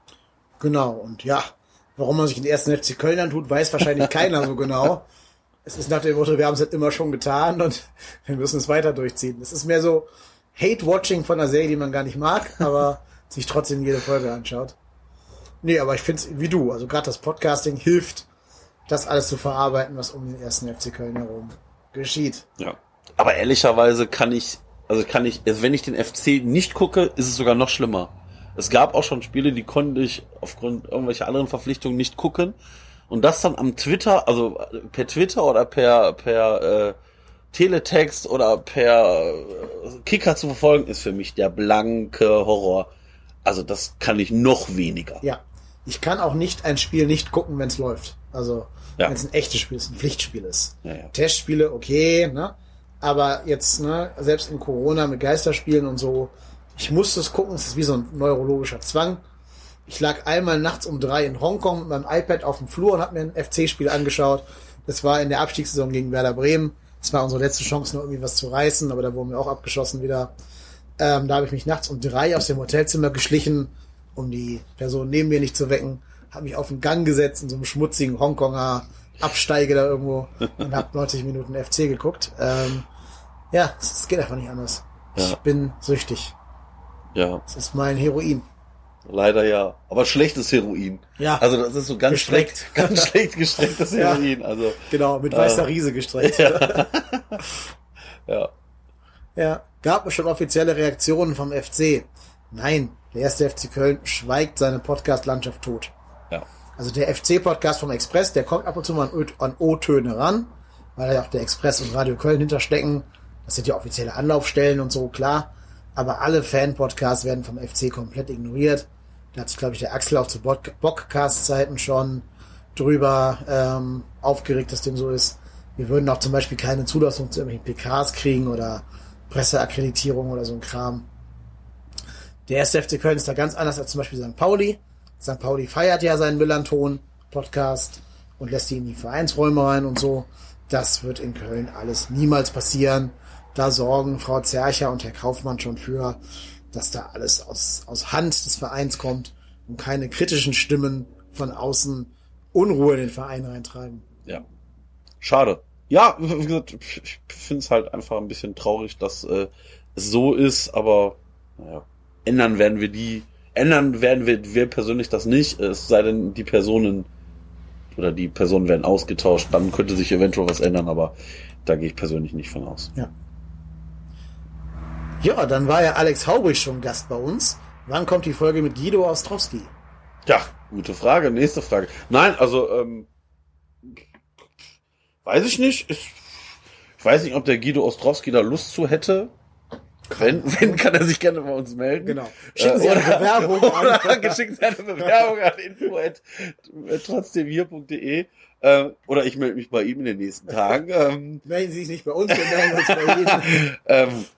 Genau, und ja, warum man sich den ersten FC Köln antut, weiß wahrscheinlich keiner so genau. Es ist nach dem Motto, wir haben es halt immer schon getan und wir müssen es weiter durchziehen. Es ist mehr so Hate-Watching von einer Serie, die man gar nicht mag, aber sich trotzdem jede Folge anschaut. Nee, aber ich finde es wie du. Also gerade das Podcasting hilft, das alles zu verarbeiten, was um den ersten FC Köln herum geschieht. Ja, aber ehrlicherweise kann ich, wenn ich den FC nicht gucke, ist es sogar noch schlimmer. Es gab auch schon Spiele, die konnte ich aufgrund irgendwelcher anderen Verpflichtungen nicht gucken. Und das dann am Twitter, also per Twitter oder per Teletext oder per Kicker zu verfolgen, ist für mich der blanke Horror. Also das kann ich noch weniger. Ja, ich kann auch nicht ein Spiel nicht gucken, wenn es läuft. Also wenn es ein echtes Spiel ist, ein Pflichtspiel ist. Ja. Testspiele, okay, ne? Aber jetzt, ne, selbst in Corona mit Geisterspielen und so, ich musste es gucken, es ist wie so ein neurologischer Zwang. Ich lag einmal nachts um 3 in Hongkong mit meinem iPad auf dem Flur und habe mir ein FC-Spiel angeschaut. Das war in der Abstiegssaison gegen Werder Bremen. Das war unsere letzte Chance, noch irgendwie was zu reißen, aber da wurden wir auch abgeschossen wieder. Da habe ich mich nachts um 3 aus dem Hotelzimmer geschlichen, um die Person neben mir nicht zu wecken. Habe mich auf den Gang gesetzt in so einem schmutzigen Hongkonger Absteige da irgendwo und habe 90 Minuten FC geguckt. Ja, es geht einfach nicht anders. Ja. Ich bin süchtig. Ja. Das ist mein Heroin. Leider ja. Aber schlechtes Heroin. Ja. Also das ist so ganz gestreckt. Ganz schlecht gestrecktes Heroin. Ja. Also, genau, mit weißer Riese gestreckt. Ja. Ja. Gab es schon offizielle Reaktionen vom FC? Nein, der erste FC Köln schweigt seine Podcast-Landschaft tot. Ja. Also der FC-Podcast vom Express, der kommt ab und zu mal an O-Töne ran, weil ja auch der Express und Radio Köln hinterstecken. Das sind ja offizielle Anlaufstellen und so, klar. Aber alle Fan-Podcasts werden vom FC komplett ignoriert. Da hat sich, glaube ich, der Axel auch zu Bockcast-Zeiten schon drüber aufgeregt, dass dem so ist. Wir würden auch zum Beispiel keine Zulassung zu irgendwelchen PKs kriegen oder Presseakkreditierung oder so ein Kram. Der erste FC Köln ist da ganz anders als zum Beispiel St. Pauli. St. Pauli feiert ja seinen Millanton-Podcast und lässt ihn in die Vereinsräume rein und so. Das wird in Köln alles niemals passieren. Da sorgen Frau Zercher und Herr Kaufmann schon für, dass da alles aus Hand des Vereins kommt und keine kritischen Stimmen von außen Unruhe in den Verein reintreiben. Ja, schade. Ja, wie gesagt, ich finde es halt einfach ein bisschen traurig, dass es so ist, aber naja, ändern werden wir persönlich das nicht, es sei denn, die Personen werden ausgetauscht, dann könnte sich eventuell was ändern, aber da gehe ich persönlich nicht von aus. Ja. Ja, dann war ja Alex Haubrich schon Gast bei uns. Wann kommt die Folge mit Guido Ostrowski? Ja, gute Frage, nächste Frage. Nein, also weiß ich nicht. Ich weiß nicht, ob der Guido Ostrowski da Lust zu hätte. Wenn, kann er sich gerne bei uns melden. Genau. Schicken Sie eine Bewerbung an. Schicken Sie eine Bewerbung an info@trotzdemhier.de. Oder ich melde mich bei ihm in den nächsten Tagen. Melden Sie sich nicht bei uns, wir melden uns bei Ihnen.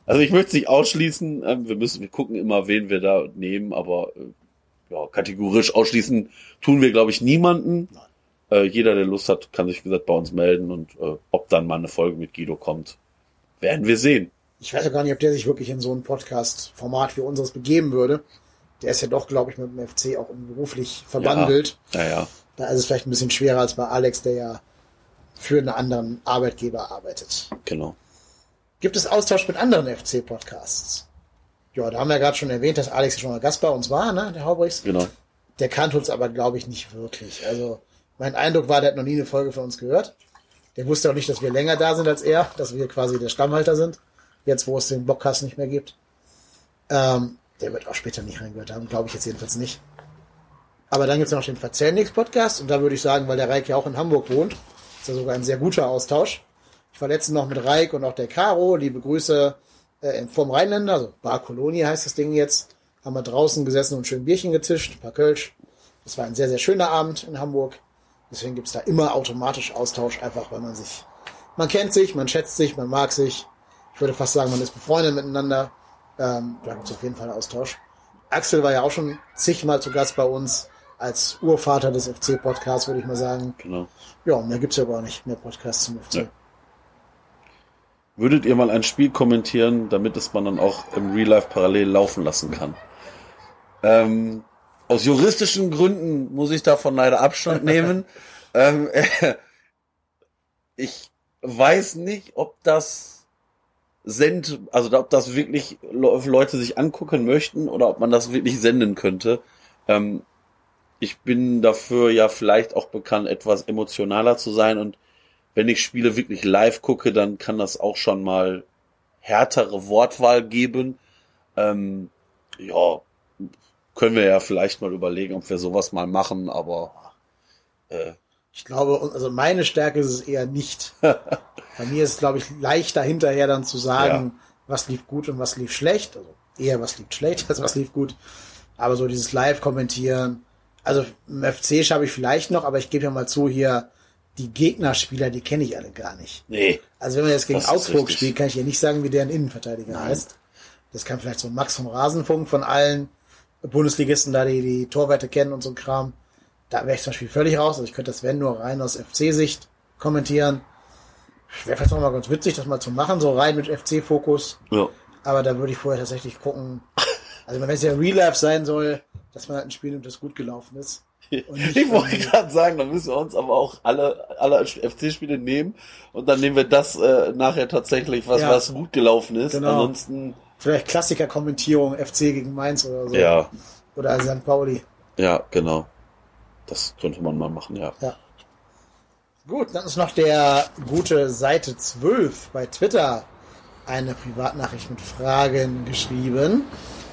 Also ich möchte es nicht ausschließen. Wir gucken immer, wen wir da nehmen, aber ja, kategorisch ausschließen tun wir, glaube ich, niemanden. Jeder, der Lust hat, kann sich, wie gesagt, bei uns melden und ob dann mal eine Folge mit Guido kommt, werden wir sehen. Ich weiß ja gar nicht, ob der sich wirklich in so ein Podcast-Format wie unseres begeben würde. Der ist ja doch, glaube ich, mit dem FC auch beruflich verbandelt. Ja. Da ist es vielleicht ein bisschen schwerer als bei Alex, der ja für einen anderen Arbeitgeber arbeitet. Genau. Gibt es Austausch mit anderen FC-Podcasts? Ja, da haben wir ja gerade schon erwähnt, dass Alex schon mal Gast bei uns war, ne, der Haubrichs. Genau. Der kannte uns aber, glaube ich, nicht wirklich. Also mein Eindruck war, der hat noch nie eine Folge von uns gehört. Der wusste auch nicht, dass wir länger da sind als er, dass wir quasi der Stammhalter sind. Jetzt, wo es den Blockcast nicht mehr gibt. Der wird auch später nicht reingehört haben, glaube ich jetzt jedenfalls nicht. Aber dann gibt es noch den Verzellnix-Podcast und da würde ich sagen, weil der Raik ja auch in Hamburg wohnt, ist ja sogar ein sehr guter Austausch. Ich war letztens noch mit Raik und auch der Caro, liebe Grüße vom Rheinländer, also Bar Kolonie heißt das Ding jetzt, haben wir draußen gesessen und schön Bierchen getischt, ein paar Kölsch. Das war ein sehr, sehr schöner Abend in Hamburg. Deswegen gibt's da immer automatisch Austausch, einfach weil man kennt sich, man schätzt sich, man mag sich. Ich würde fast sagen, man ist befreundet miteinander. Da gibt's auf jeden Fall Austausch. Axel war ja auch schon zigmal zu Gast bei uns als Urvater des FC-Podcasts, würde ich mal sagen. Genau. Ja, mehr gibt's ja gar nicht, mehr Podcasts zum FC. Ja. Würdet ihr mal ein Spiel kommentieren, damit es man dann auch im Real Life parallel laufen lassen kann? Aus juristischen Gründen muss ich davon leider Abstand nehmen. Ich weiß nicht, ob das ob das wirklich Leute sich angucken möchten oder ob man das wirklich senden könnte. Ich bin dafür ja vielleicht auch bekannt, etwas emotionaler zu sein, und wenn ich Spiele wirklich live gucke, dann kann das auch schon mal härtere Wortwahl geben. Können wir ja vielleicht mal überlegen, ob wir sowas mal machen, aber ich glaube, also meine Stärke ist es eher nicht. Bei mir ist es, glaube ich, leichter hinterher dann zu sagen, was lief gut und was lief schlecht. Also eher was lief schlecht als was lief gut. Aber so dieses Live-Kommentieren, also im FC schaffe ich vielleicht noch, aber ich gebe ja mal zu, hier die Gegnerspieler, die kenne ich alle gar nicht. Nee. Also wenn man jetzt gegen Augsburg spielt, kann ich ja nicht sagen, wie deren Innenverteidiger heißt. Das kann vielleicht so Max vom Rasenfunk von allen Bundesligisten da, die Torwerte kennen und so ein Kram. Da wäre ich zum Beispiel völlig raus. Also ich könnte das, wenn, nur rein aus FC-Sicht kommentieren. Wäre vielleicht auch mal ganz witzig, das mal zu machen, so rein mit FC-Fokus. Ja. Aber da würde ich vorher tatsächlich gucken. Also wenn es ja Real Life sein soll, dass man halt ein Spiel nimmt, das gut gelaufen ist. Ich wollte gerade sagen, dann müssen wir uns aber auch alle FC-Spiele nehmen und dann nehmen wir das nachher tatsächlich, was gut gelaufen ist. Genau. Ansonsten vielleicht Klassiker-Kommentierung, FC gegen Mainz oder so. Ja. Oder St. Pauli. Ja, genau. Das könnte man mal machen, ja. Gut, dann ist noch der gute Seite 12 bei Twitter eine Privatnachricht mit Fragen geschrieben.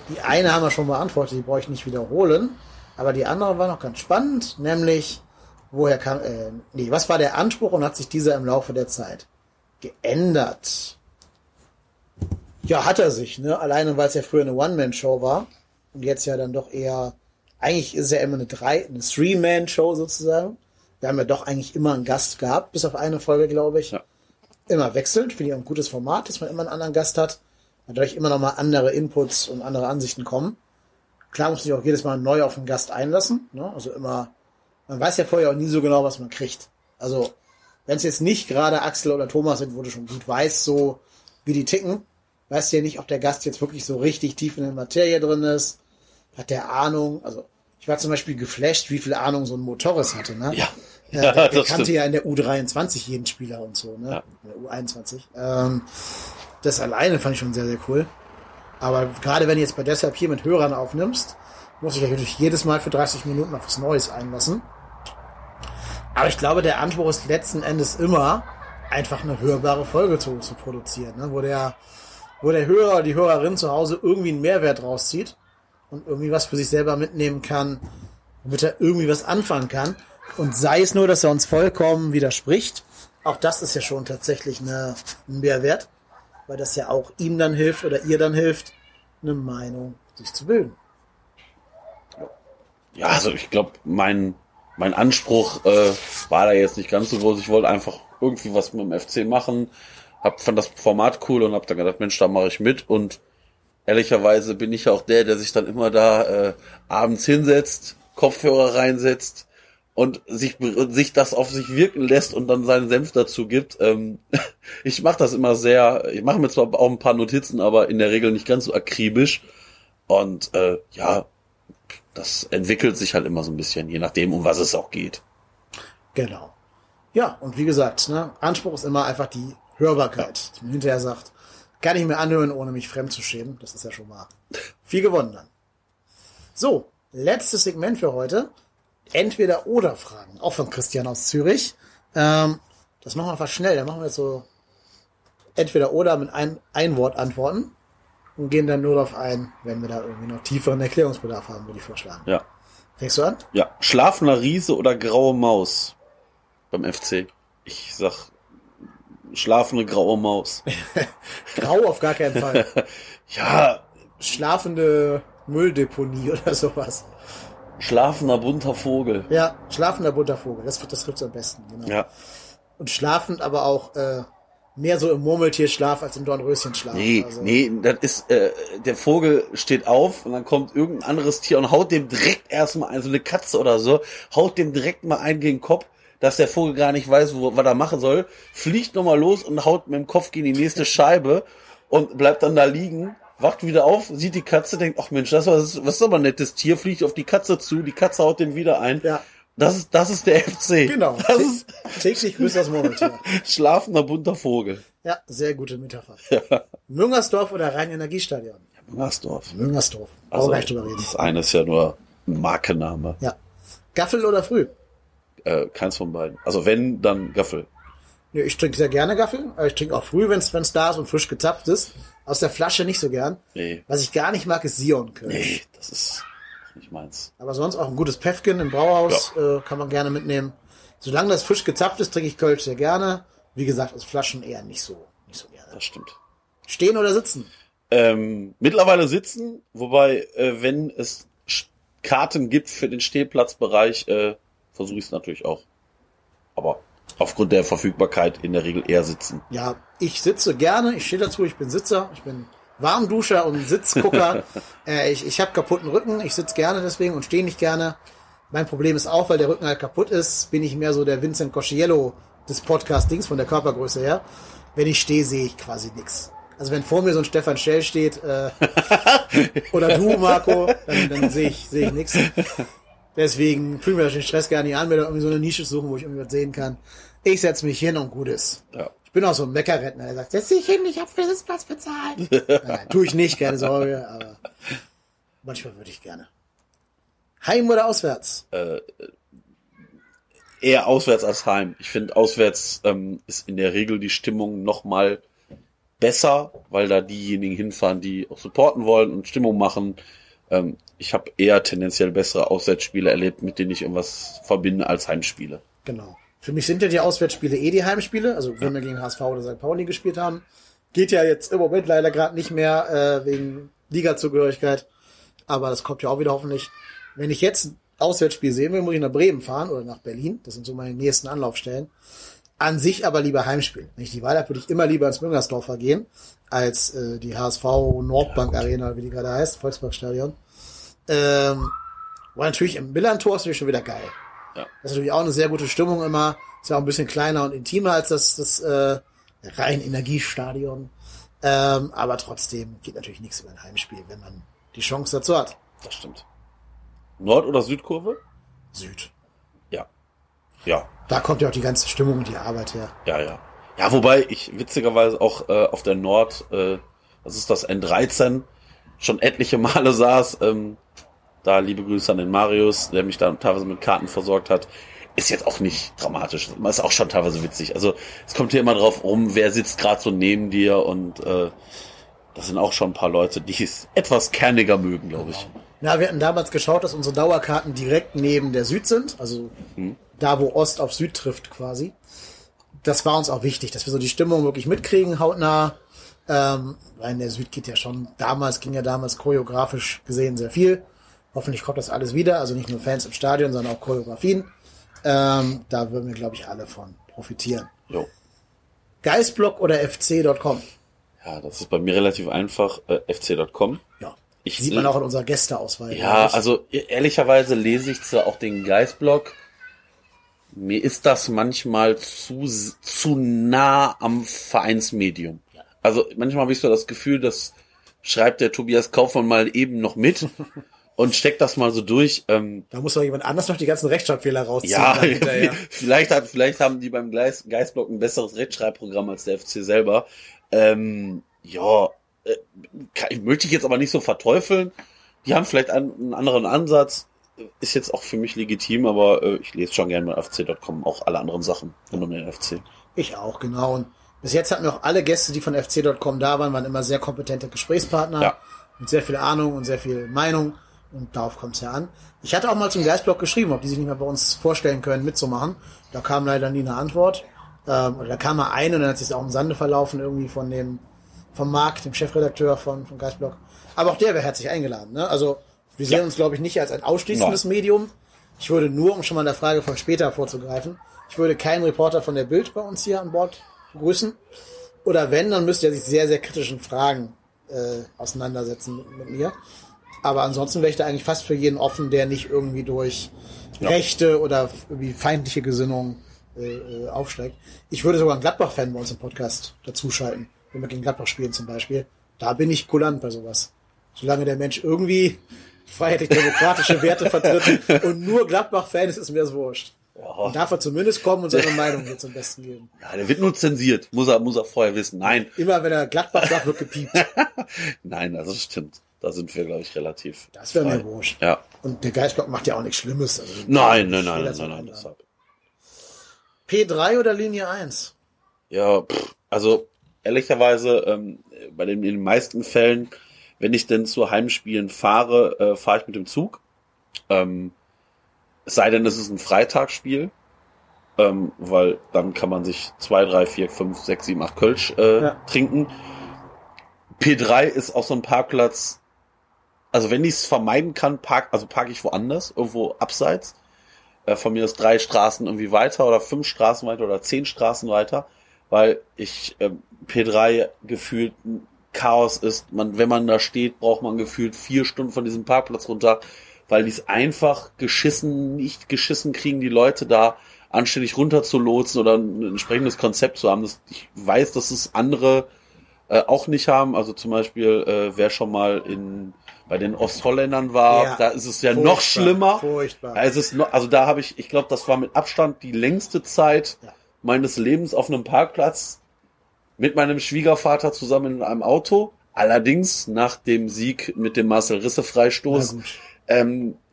Die eine haben wir schon beantwortet, die brauche ich nicht wiederholen. Aber die andere war noch ganz spannend, nämlich, was war der Anspruch und hat sich dieser im Laufe der Zeit geändert? Ja, hat er sich, ne? Alleine, weil es ja früher eine One-Man-Show war und jetzt ja dann doch eher, eigentlich ist es ja immer eine Three-Man-Show sozusagen. Wir haben ja doch eigentlich immer einen Gast gehabt, bis auf eine Folge, glaube ich. Ja. Immer wechselnd, finde ich auch ein gutes Format, dass man immer einen anderen Gast hat, dadurch immer nochmal andere Inputs und andere Ansichten kommen. Klar muss man sich auch jedes Mal neu auf den Gast einlassen, ne? Also immer, man weiß ja vorher auch nie so genau, was man kriegt. Also, wenn es jetzt nicht gerade Axel oder Thomas sind, wo du schon gut weißt, so wie die ticken, weißt du ja nicht, ob der Gast jetzt wirklich so richtig tief in der Materie drin ist. Hat der Ahnung? Also, ich war zum Beispiel geflasht, wie viel Ahnung so ein Motorris hatte, ne? Ja. Der kannte stimmt. Ja in der U23 jeden Spieler und so, ne? Ja. In der U21. Das alleine fand ich schon sehr, sehr cool. Aber gerade wenn du jetzt bei Deshalb hier mit Hörern aufnimmst, muss ich natürlich jedes Mal für 30 Minuten auf was Neues einlassen. Aber ich glaube, der Anspruch ist letzten Endes immer, einfach eine hörbare Folge zu produzieren, ne? Wo der Hörer oder die Hörerin zu Hause irgendwie einen Mehrwert rauszieht und irgendwie was für sich selber mitnehmen kann, damit er irgendwie was anfangen kann. Und sei es nur, dass er uns vollkommen widerspricht, auch das ist ja schon tatsächlich ein Mehrwert, weil das ja auch ihm dann hilft oder ihr dann hilft, eine Meinung sich zu bilden. Ja, also ich glaube, mein Anspruch war da jetzt nicht ganz so groß. Ich wollte einfach irgendwie was mit dem FC machen, fand das Format cool und hab dann gedacht, Mensch, da mache ich mit. Und ehrlicherweise bin ich ja auch der sich dann immer da abends hinsetzt, Kopfhörer reinsetzt und sich das auf sich wirken lässt und dann seinen Senf dazu gibt. Ich mache das immer ich mache mir zwar auch ein paar Notizen, aber in der Regel nicht ganz so akribisch. Und das entwickelt sich halt immer so ein bisschen, je nachdem, um was es auch geht. Genau. Ja, und wie gesagt, ne, Anspruch ist immer einfach die Hörbarkeit, die man hinterher sagt, kann ich mir anhören, ohne mich fremd zu schämen. Das ist ja schon mal viel gewonnen dann. So, letztes Segment für heute. Entweder-oder-Fragen, auch von Christian aus Zürich. Das machen wir einfach schnell. Dann machen wir jetzt so entweder oder mit ein Wort antworten und gehen dann nur darauf ein, wenn wir da irgendwie noch tieferen Erklärungsbedarf haben, würde ich vorschlagen. Ja. Fängst du an? Ja. Schlafender Riese oder graue Maus beim FC? Ich sag schlafende graue Maus. Grau auf gar keinen Fall. Ja. Schlafende Mülldeponie oder sowas. Schlafender bunter Vogel. Ja, schlafender bunter Vogel. Das trifft es am besten. Genau. Ja. Und schlafend aber auch mehr so im Murmeltierschlaf als im Dornröschenschlaf. Nee, also. Nee, das ist, der Vogel steht auf und dann kommt irgendein anderes Tier und haut dem direkt erstmal ein, so eine Katze oder so, haut dem direkt mal einen gegen den Kopf, dass der Vogel gar nicht weiß, was er machen soll, fliegt nochmal los und haut mit dem Kopf gegen die nächste Scheibe und bleibt dann da liegen. Wacht wieder auf, sieht die Katze, denkt, ach Mensch, was ist aber ein nettes Tier, fliegt auf die Katze zu, die Katze haut den wieder ein. Ja. Das ist der FC. Genau. Täglich grüßt das Murmeltier. Schlafender bunter Vogel. Ja, sehr gute Metapher. Ja. Müngersdorf oder Rhein-Energiestadion? Ja, Müngersdorf. Also, gleich drüber reden. Das eine ist ja nur ein Markenname. Ja. Gaffel oder Früh? Keins von beiden. Also wenn, dann Gaffel. Nee, ich trinke sehr gerne Gaffel. Ich trinke auch früh, wenn's da ist und frisch gezapft ist. Aus der Flasche nicht so gern. Nee. Was ich gar nicht mag, ist Sion-Kölsch. Nee, das ist nicht meins. Aber sonst auch ein gutes Päffchen im Brauhaus, ja. Kann man gerne mitnehmen. Solange das frisch gezapft ist, trinke ich Kölsch sehr gerne. Wie gesagt, aus Flaschen eher nicht so gerne. Das stimmt. Stehen oder sitzen? Mittlerweile sitzen, wobei, wenn es Karten gibt für den Stehplatzbereich, versuche ich es natürlich auch. Aber aufgrund der Verfügbarkeit in der Regel eher sitzen. Ja, ich sitze gerne, ich stehe dazu, ich bin Sitzer, ich bin Warmduscher und Sitzgucker. Ich habe kaputten Rücken, ich sitze gerne deswegen und stehe nicht gerne. Mein Problem ist auch, weil der Rücken halt kaputt ist, bin ich mehr so der Vincent Cosciello des Podcast-Dings von der Körpergröße her. Wenn ich stehe, sehe ich quasi nichts. Also wenn vor mir so ein Stefan Schell steht oder du, Marco, dann sehe ich nichts. Deswegen fühle ich mir den Stress gar nicht an, mir da irgendwie so eine Nische suchen, wo ich irgendwas sehen kann. Ich setze mich hin und gut ist. Ja. Ich bin auch so ein Meckerrettner, der sagt, setz dich hin, ich habe für den Sitzplatz bezahlt. Nein, tue ich nicht, keine Sorge, aber manchmal würde ich gerne. Heim oder auswärts? Eher auswärts als heim. Ich finde, auswärts ist in der Regel die Stimmung nochmal besser, weil da diejenigen hinfahren, die auch supporten wollen und Stimmung machen. Ich habe eher tendenziell bessere Auswärtsspiele erlebt, mit denen ich irgendwas verbinde als Heimspiele. Genau. Für mich sind ja die Auswärtsspiele eh die Heimspiele. Also wenn wir gegen HSV oder St. Pauli gespielt haben, geht ja jetzt im Moment leider gerade nicht mehr wegen Liga-Zugehörigkeit. Aber das kommt ja auch wieder hoffentlich. Wenn ich jetzt ein Auswärtsspiel sehen will, muss ich nach Bremen fahren oder nach Berlin. Das sind so meine nächsten Anlaufstellen. An sich aber lieber Heimspiel. Wenn ich die Wahl habe, würde ich immer lieber ins Müngersdorfer gehen, als die HSV Nordbank Arena, wie die gerade heißt, Volksparkstadion. Weil natürlich im Millern-Tor ist natürlich schon wieder geil. Ja. Das ist natürlich auch eine sehr gute Stimmung immer. Ist ja auch ein bisschen kleiner und intimer als das Rhein-Energiestadion. Aber trotzdem geht natürlich nichts über ein Heimspiel, wenn man die Chance dazu hat. Das stimmt. Nord- oder Südkurve? Süd. Ja. Da kommt ja auch die ganze Stimmung und die Arbeit her. Ja. Ja, wobei ich witzigerweise auch auf der Nord, das ist das N13, schon etliche Male saß. Da liebe Grüße an den Marius, der mich da teilweise mit Karten versorgt hat. Ist jetzt auch nicht dramatisch. Ist auch schon teilweise witzig. Also es kommt hier immer drauf um, wer sitzt gerade so neben dir. Und das sind auch schon ein paar Leute, die es etwas kerniger mögen, glaube ich. Ja, wir hatten damals geschaut, dass unsere Dauerkarten direkt neben der Süd sind. Also da, wo Ost auf Süd trifft quasi. Das war uns auch wichtig, dass wir so die Stimmung wirklich mitkriegen, hautnah. Weil in der Süd geht ja schon, ging ja damals choreografisch gesehen sehr viel. Hoffentlich kommt das alles wieder. Also nicht nur Fans im Stadion, sondern auch Choreografien. Da würden wir, glaube ich, alle von profitieren. Jo. Geistblock oder fc.com? Ja, das ist bei mir relativ einfach. fc.com. Ja. Sieht man auch in unserer Gästeauswahl. Ja, also ehrlicherweise lese ich zwar auch den Geistblock. Mir ist das manchmal zu nah am Vereinsmedium. Ja. Also manchmal habe ich so das Gefühl, das schreibt der Tobias Kaufmann mal eben noch mit und steckt das mal so durch. Da muss doch jemand anders noch die ganzen Rechtschreibfehler rausziehen. Ja, vielleicht haben die beim Geistblock ein besseres Rechtschreibprogramm als der FC selber. Möchte ich jetzt aber nicht so verteufeln. Die haben vielleicht einen anderen Ansatz. ist jetzt auch für mich legitim, aber ich lese schon gerne mal FC.com, auch alle anderen Sachen rund um den FC. Ich auch, genau. Und bis jetzt hatten wir auch alle Gäste, die von FC.com da waren, waren immer sehr kompetente Gesprächspartner, ja, mit sehr viel Ahnung und sehr viel Meinung. Und darauf kommt es ja an. Ich hatte auch mal zum Geistblog geschrieben, ob die sich nicht mehr bei uns vorstellen können, mitzumachen. Da kam leider nie eine Antwort. Oder da kam mal eine und dann hat sich auch im Sande verlaufen, irgendwie von dem, vom Marc, dem Chefredakteur von Geistblog. Aber auch der wäre herzlich eingeladen, ne? Also, wir sehen uns, glaube ich, nicht als ein ausschließendes Medium. Ich würde nur, um schon mal der Frage von später vorzugreifen, ich würde keinen Reporter von der Bild bei uns hier an Bord begrüßen. Oder wenn, dann müsste er sich sehr, sehr kritischen Fragen auseinandersetzen mit mir. Aber ansonsten wäre ich da eigentlich fast für jeden offen, der nicht irgendwie durch Rechte oder irgendwie feindliche Gesinnung aufsteigt. Ich würde sogar einen Gladbach-Fan bei uns im Podcast dazuschalten, wenn wir gegen Gladbach spielen zum Beispiel. Da bin ich kulant bei sowas. Solange der Mensch irgendwie freiheitlich-demokratische Werte vertritt und nur Gladbach-Fan ist, ist mir das wurscht. Und darf er zumindest kommen und seine Meinung hier zum Besten geben. Ja, der wird nur zensiert. Muss er vorher wissen. Nein. Immer wenn er Gladbach sagt, wird gepiept. Nein, also das stimmt. Da sind wir, glaube ich, relativ. Das wäre mir wurscht. Ja. Und der Geistblock macht ja auch nichts Schlimmes. Also nein. Deshalb. P3 oder Linie 1? Ja, also ehrlicherweise, in den meisten Fällen, wenn ich denn zu Heimspielen fahre ich mit dem Zug. Es sei denn, es ist ein Freitagsspiel, weil dann kann man sich 2, 3, 4, 5, 6, 7, 8 Kölsch trinken. P3 ist auch so ein Parkplatz, also wenn ich es vermeiden kann, parke ich woanders, irgendwo abseits. Von mir ist 3 Straßen irgendwie weiter oder 5 Straßen weiter oder 10 Straßen weiter, weil ich P3 gefühlt ein Chaos ist. Wenn man da steht, braucht man gefühlt 4 Stunden von diesem Parkplatz runter, weil die es einfach nicht geschissen kriegen, die Leute da anständig runter zu lotsen oder ein entsprechendes Konzept zu haben. Ich weiß, dass es andere auch nicht haben. Also zum Beispiel, wer schon mal bei den Ostholländern war, da ist es ja noch schlimmer. Furchtbar. Also da habe ich glaube, das war mit Abstand die längste Zeit meines Lebens auf einem Parkplatz mit meinem Schwiegervater zusammen in einem Auto. Allerdings nach dem Sieg mit dem Marcel Risse-Freistoß.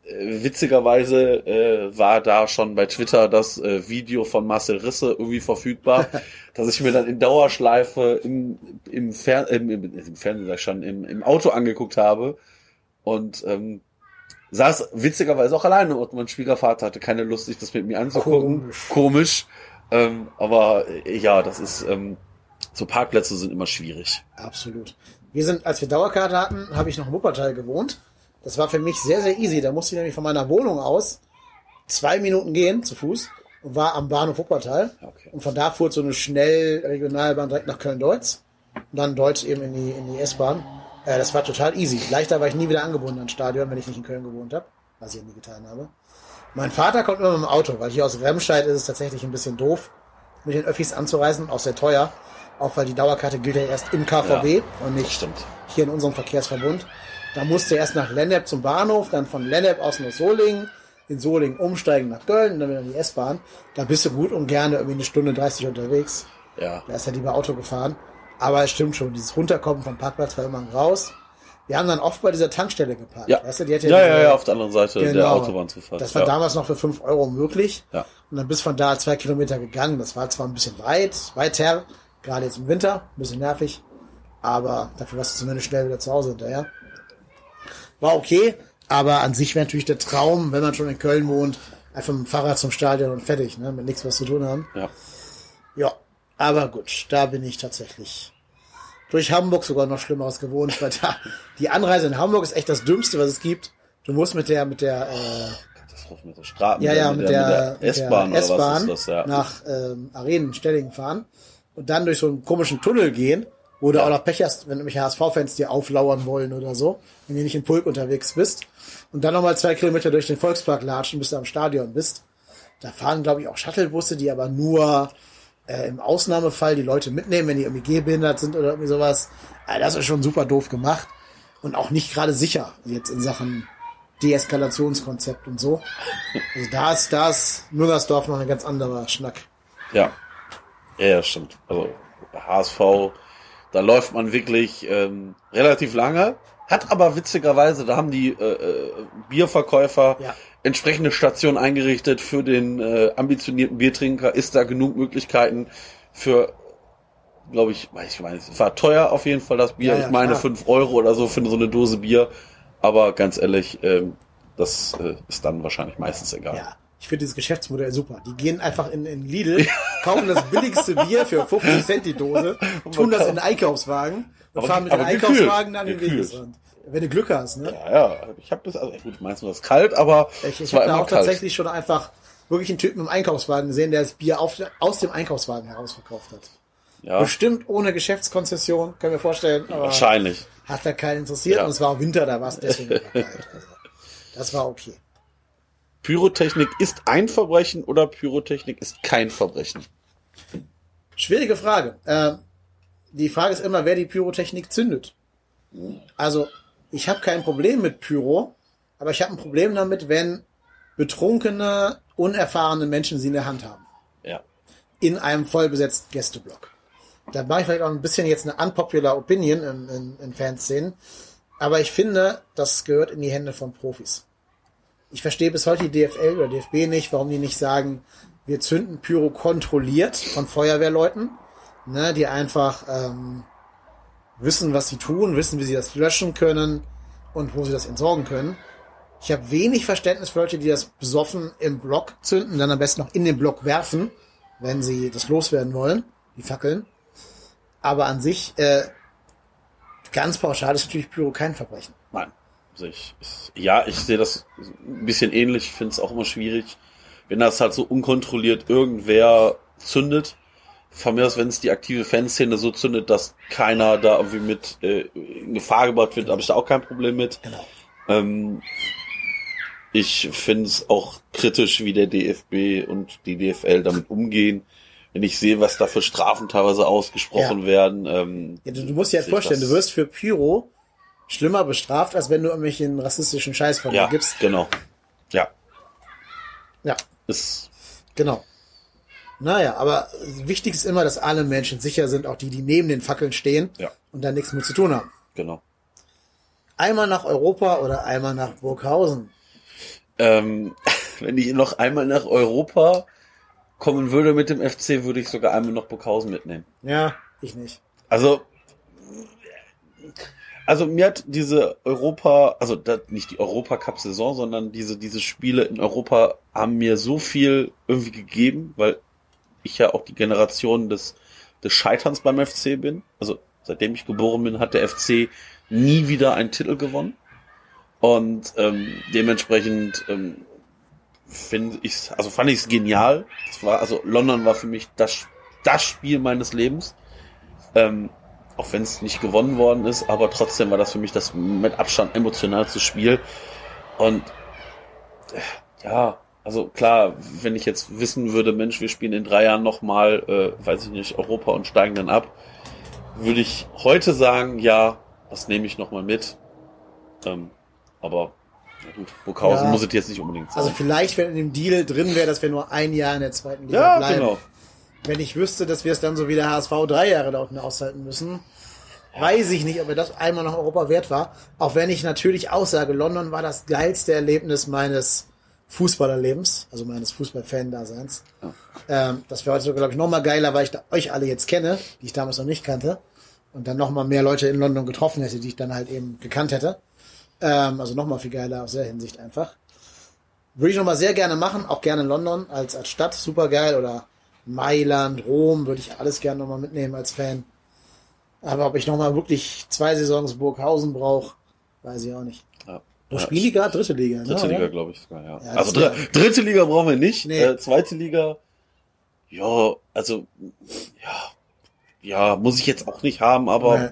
Witzigerweise war da schon bei Twitter das Video von Marcel Risse irgendwie verfügbar, dass ich mir dann in Dauerschleife im Auto angeguckt habe und saß witzigerweise auch alleine und mein Schwiegervater hatte keine Lust, sich das mit mir anzugucken. Komisch. Aber das ist so Parkplätze sind immer schwierig. Absolut. Als wir Dauerkarte hatten, habe ich noch in Wuppertal gewohnt. Das war für mich sehr, sehr easy. Da musste ich nämlich von meiner Wohnung aus 2 Minuten gehen zu Fuß und war am Bahnhof Wuppertal. Okay. Und von da fuhr so eine Schnellregionalbahn direkt nach Köln-Deutz und dann Deutz eben in die S-Bahn. Das war total easy. Leichter war ich nie wieder angebunden an Stadion, wenn ich nicht in Köln gewohnt habe, was ich ja nie getan habe. Mein Vater kommt immer mit dem Auto, weil hier aus Remscheid ist es tatsächlich ein bisschen doof, mit den Öffis anzureisen, auch sehr teuer. Auch weil die Dauerkarte gilt ja erst im KVB und nicht hier in unserem Verkehrsverbund. Da musste erst nach Lennep zum Bahnhof, dann von Lennep aus nach Solingen, in Solingen umsteigen nach Köln und dann wieder in die S-Bahn. Da bist du gut und gerne irgendwie 1:30 unterwegs. Ja. Da ist ja lieber Auto gefahren. Aber es stimmt schon, dieses Runterkommen vom Parkplatz war immer raus. Wir haben dann oft bei dieser Tankstelle geparkt. Ja, weißt du, die hat auf der anderen Seite der Autobahn zu fahren. Das war damals noch für 5 € möglich. Ja. Und dann bist von da 2 Kilometer gegangen. Das war zwar ein bisschen weiter, gerade jetzt im Winter, ein bisschen nervig. Aber dafür warst du zumindest schnell wieder zu Hause hinterher. War okay, aber an sich wäre natürlich der Traum, wenn man schon in Köln wohnt, einfach mit dem Fahrrad zum Stadion und fertig, ne? Mit nichts was zu tun haben. Ja, aber gut, da bin ich tatsächlich durch Hamburg sogar noch Schlimmeres gewohnt, weil da die Anreise in Hamburg ist echt das Dümmste, was es gibt. Du musst mit der S-Bahn oder was ist das? Ja. Nach Arenen, Stellingen fahren und dann durch so einen komischen Tunnel gehen, wo du auch noch Pech hast, wenn nämlich HSV-Fans dir auflauern wollen oder so, wenn du nicht in Pulk unterwegs bist. Und dann nochmal 2 Kilometer durch den Volkspark latschen, bis du am Stadion bist. Da fahren, glaube ich, auch Shuttlebusse, die aber nur im Ausnahmefall die Leute mitnehmen, wenn die irgendwie gehbehindert sind oder irgendwie sowas. Also das ist schon super doof gemacht und auch nicht gerade sicher jetzt in Sachen Deeskalationskonzept und so. Also da ist Müngersdorf noch ein ganz anderer Schnack. Ja, stimmt. Also HSV... Da läuft man wirklich relativ lange Hat aber witzigerweise, da haben die Bierverkäufer entsprechende Stationen eingerichtet für den ambitionierten Biertrinker. Ist da genug Möglichkeiten für, glaube ich, es war teuer auf jeden Fall das Bier. Ja, ich meine 5 € oder so für so eine Dose Bier. Aber ganz ehrlich, das ist dann wahrscheinlich meistens egal. Ja. Ich finde dieses Geschäftsmodell super. Die gehen einfach in Lidl, kaufen das billigste Bier für 50 Cent die Dose, tun das in den Einkaufswagen und fahren mit dem Einkaufswagen dann den Wegesrand. Wenn du Glück hast, ne? Ja. Ich habe das, meinst du das kalt, aber ich habe da auch kalt. Tatsächlich schon einfach wirklich einen Typen im Einkaufswagen gesehen, der das Bier aus dem Einkaufswagen heraus verkauft hat. Ja. Bestimmt ohne Geschäftskonzession, können wir vorstellen. Aber wahrscheinlich. Hat da keinen interessiert und es war auch Winter, da war es deswegen kalt. Also, das war okay. Pyrotechnik ist ein Verbrechen oder Pyrotechnik ist kein Verbrechen? Schwierige Frage. Die Frage ist immer, wer die Pyrotechnik zündet. Also, ich habe kein Problem mit Pyro, aber ich habe ein Problem damit, wenn betrunkene, unerfahrene Menschen sie in der Hand haben. Ja. In einem vollbesetzten Gästeblock. Da mache ich vielleicht auch ein bisschen jetzt eine unpopular Opinion in Fanszenen, aber ich finde, das gehört in die Hände von Profis. Ich verstehe bis heute die DFL oder DFB nicht, warum die nicht sagen, wir zünden Pyro kontrolliert von Feuerwehrleuten, ne, die einfach wissen, was sie tun, wissen, wie sie das löschen können und wo sie das entsorgen können. Ich habe wenig Verständnis für Leute, die das besoffen im Block zünden, dann am besten noch in den Block werfen, wenn sie das loswerden wollen, die Fackeln. Aber an sich, ganz pauschal ist natürlich Pyro kein Verbrechen. Nein. Ich sehe das ein bisschen ähnlich. Ich finde es auch immer schwierig, wenn das halt so unkontrolliert irgendwer zündet. Von mir aus, wenn es die aktive Fanszene so zündet, dass keiner da irgendwie mit in Gefahr gebracht wird, habe ich da auch kein Problem mit. Genau. Ich finde es auch kritisch, wie der DFB und die DFL damit umgehen. Wenn ich sehe, was da für Strafen teilweise ausgesprochen werden. Du musst dir halt vorstellen, du wirst für Pyro schlimmer bestraft, als wenn du irgendwelchen rassistischen Scheiß von dir gibst. Genau. Ja. Ist. Genau. Naja, aber wichtig ist immer, dass alle Menschen sicher sind, auch die, die neben den Fackeln stehen und da nichts mit zu tun haben. Genau. Einmal nach Europa oder einmal nach Burghausen? Wenn ich noch einmal nach Europa kommen würde mit dem FC, würde ich sogar einmal nach Burghausen mitnehmen. Ja, ich nicht. Also mir hat nicht die Europa-Cup-Saison, sondern diese Spiele in Europa haben mir so viel irgendwie gegeben, weil ich ja auch die Generation des Scheiterns beim FC bin. Also seitdem ich geboren bin, hat der FC nie wieder einen Titel gewonnen. Und dementsprechend fand ich es genial. London war für mich das Spiel meines Lebens. Auch wenn es nicht gewonnen worden ist, aber trotzdem war das für mich das mit Abstand emotionalste Spiel. Und klar, wenn ich jetzt wissen würde, Mensch, wir spielen in 3 Jahren nochmal, Europa und steigen dann ab, würde ich heute sagen, ja, das nehme ich nochmal mit. Aber na gut, Burghausen muss es jetzt nicht unbedingt sein. Also vielleicht, wenn in dem Deal drin wäre, dass wir nur ein Jahr in der zweiten Liga bleiben. Genau. Wenn ich wüsste, dass wir es dann so wie der HSV 3 Jahre da unten aushalten müssen, weiß ich nicht, ob mir das einmal nach Europa wert war. Auch wenn ich natürlich aussage, London war das geilste Erlebnis meines Fußballerlebens, also meines Fußballfan-Daseins. Ja. Das wäre heute, glaube ich, noch mal geiler, weil ich da euch alle jetzt kenne, die ich damals noch nicht kannte. Und dann noch mal mehr Leute in London getroffen hätte, die ich dann halt eben gekannt hätte. Also noch mal viel geiler aus der Hinsicht einfach. Würde ich noch mal sehr gerne machen, auch gerne in London als Stadt, super geil, oder Mailand, Rom, würde ich alles gerne nochmal mitnehmen als Fan. Aber ob ich nochmal wirklich 2 Saisons Burghausen brauche, weiß ich auch nicht. Ja. Spielliga, dritte Liga. Dritte Liga, glaube ich sogar, ja. Also dritte Liga brauchen wir nicht. Nee. Zweite Liga, muss ich jetzt auch nicht haben, aber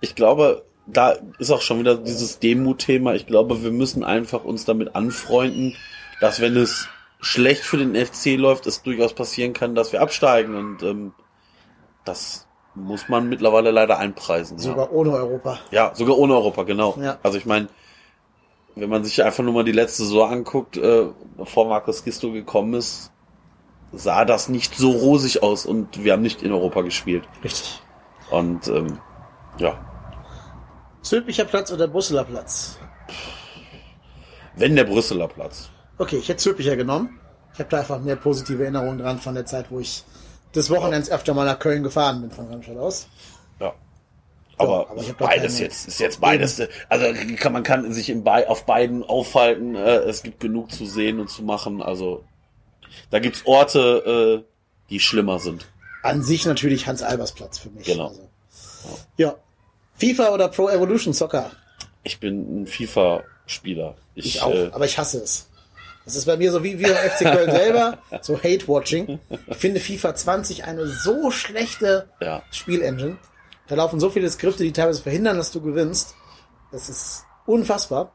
ich glaube, da ist auch schon wieder dieses Demut-Thema. Ich glaube, wir müssen einfach uns damit anfreunden, dass wenn es schlecht für den FC läuft, es durchaus passieren kann, dass wir absteigen und das muss man mittlerweile leider einpreisen. Sogar ohne Europa. Ja, sogar ohne Europa, genau. Ja. Also ich meine, wenn man sich einfach nur mal die letzte Saison anguckt, bevor Markus Gisto gekommen ist, sah das nicht so rosig aus und wir haben nicht in Europa gespielt. Richtig. Und Zülpicher Platz oder Brüsseler Platz? Wenn der Brüsseler Platz. Okay, ich hätte Zülpicher genommen. Ich habe da einfach mehr positive Erinnerungen dran von der Zeit, wo ich des Wochenends öfter mal nach Köln gefahren bin von Ramstadt aus. Ja. So, aber ich beides jetzt, ist jetzt beides, also man kann sich auf beiden aufhalten, es gibt genug zu sehen und zu machen, also da gibt's Orte, die schlimmer sind. An sich natürlich Hans-Albers-Platz für mich. Genau. Also, ja. FIFA oder Pro Evolution Soccer? Ich bin ein FIFA-Spieler. Ich auch, aber ich hasse es. Das ist bei mir so wie im FC Köln selber, so Hate-Watching. Ich finde FIFA 20 eine so schlechte Spielengine. Da laufen so viele Skripte, die teilweise verhindern, dass du gewinnst. Das ist unfassbar.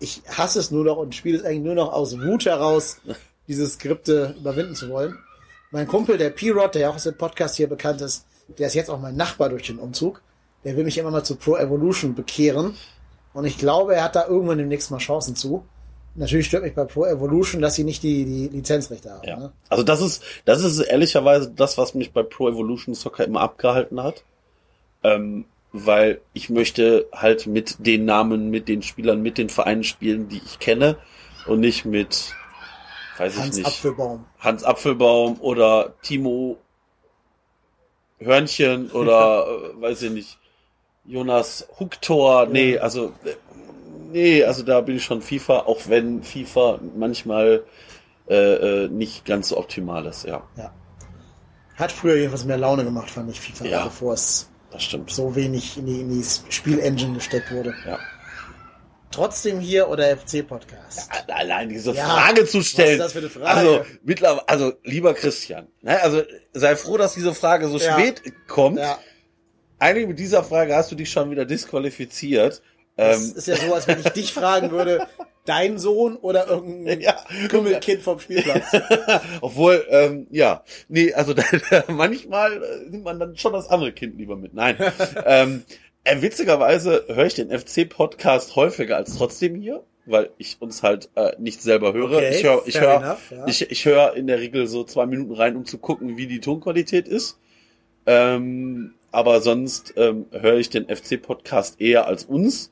Ich hasse es nur noch und spiele es eigentlich nur noch aus Wut heraus, diese Skripte überwinden zu wollen. Mein Kumpel, der P-Rod, der ja auch aus dem Podcast hier bekannt ist, der ist jetzt auch mein Nachbar durch den Umzug. Der will mich immer mal zu Pro Evolution bekehren. Und ich glaube, er hat da irgendwann demnächst mal Chancen zu. Natürlich stört mich bei Pro Evolution, dass sie nicht die Lizenzrechte haben. Ja. Ne? Also das ist ehrlicherweise das, was mich bei Pro Evolution Soccer immer abgehalten hat. Weil ich möchte halt mit den Namen, mit den Spielern, mit den Vereinen spielen, die ich kenne. Und nicht mit, Hans Apfelbaum oder Timo Hörnchen oder, Jonas Huktor. Nee, ja. Also da bin ich schon FIFA, auch wenn FIFA manchmal nicht ganz so optimal ist, ja. Hat früher jedenfalls mehr Laune gemacht, fand ich, FIFA, bevor es so wenig in die Spielengine gesteckt wurde. Ja. Trotzdem hier oder FC-Podcast? Ja, allein diese Frage zu stellen. Was ist das für eine Frage? Also, mittlerweile, lieber Christian, ne, also sei froh, dass diese Frage so spät kommt. Ja. Eigentlich mit dieser Frage hast du dich schon wieder disqualifiziert. Das ist ja so, als wenn ich dich fragen würde, dein Sohn oder irgendein Kümmelkind vom Spielplatz. Obwohl, manchmal nimmt man dann schon das andere Kind lieber mit. Nein, witzigerweise höre ich den FC-Podcast häufiger als trotzdem hier, weil ich uns halt nicht selber höre. Okay, ich höre in der Regel so 2 Minuten rein, um zu gucken, wie die Tonqualität ist. Aber sonst höre ich den FC-Podcast eher als uns.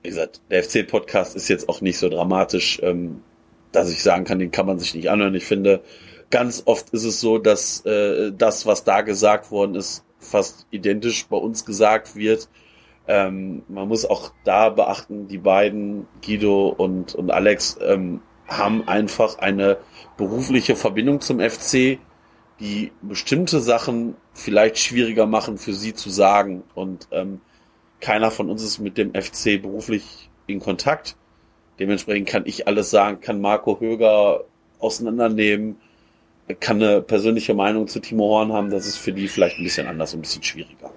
Wie gesagt, der FC-Podcast ist jetzt auch nicht so dramatisch, dass ich sagen kann, den kann man sich nicht anhören. Ich finde, ganz oft ist es so, dass das, was da gesagt worden ist, fast identisch bei uns gesagt wird. Man muss auch da beachten, die beiden, Guido und Alex, haben einfach eine berufliche Verbindung zum FC, die bestimmte Sachen vielleicht schwieriger machen, für sie zu sagen. Und keiner von uns ist mit dem FC beruflich in Kontakt. Dementsprechend kann ich alles sagen, kann Marco Höger auseinandernehmen, kann eine persönliche Meinung zu Timo Horn haben. Das ist für die vielleicht ein bisschen anders und ein bisschen schwieriger.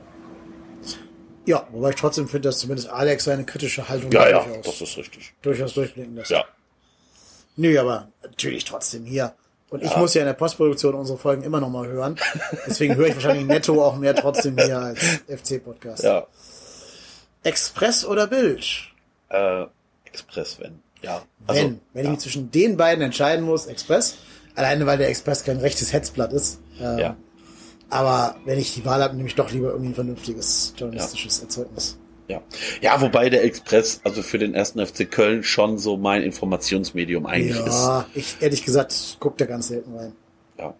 Ja, wobei ich trotzdem finde, dass zumindest Alex seine kritische Haltung das ist richtig. Durchaus durchblicken lässt. Ja. Nö, aber natürlich trotzdem hier. Und ich muss ja in der Postproduktion unsere Folgen immer noch mal hören. Deswegen höre ich wahrscheinlich netto auch mehr trotzdem hier als FC-Podcast. Ja. Express oder Bild? Express, wenn. Ja. Also, wenn ich mich zwischen den beiden entscheiden muss, Express. Alleine, weil der Express kein rechtes Hetzblatt ist. Ja. Aber wenn ich die Wahl habe, nehme ich doch lieber irgendwie ein vernünftiges journalistisches Erzeugnis. Ja. Ja, wobei der Express, also für den 1. FC Köln, schon so mein Informationsmedium eigentlich ist. Ja, ich ehrlich gesagt gucke da ganz selten rein. Ja.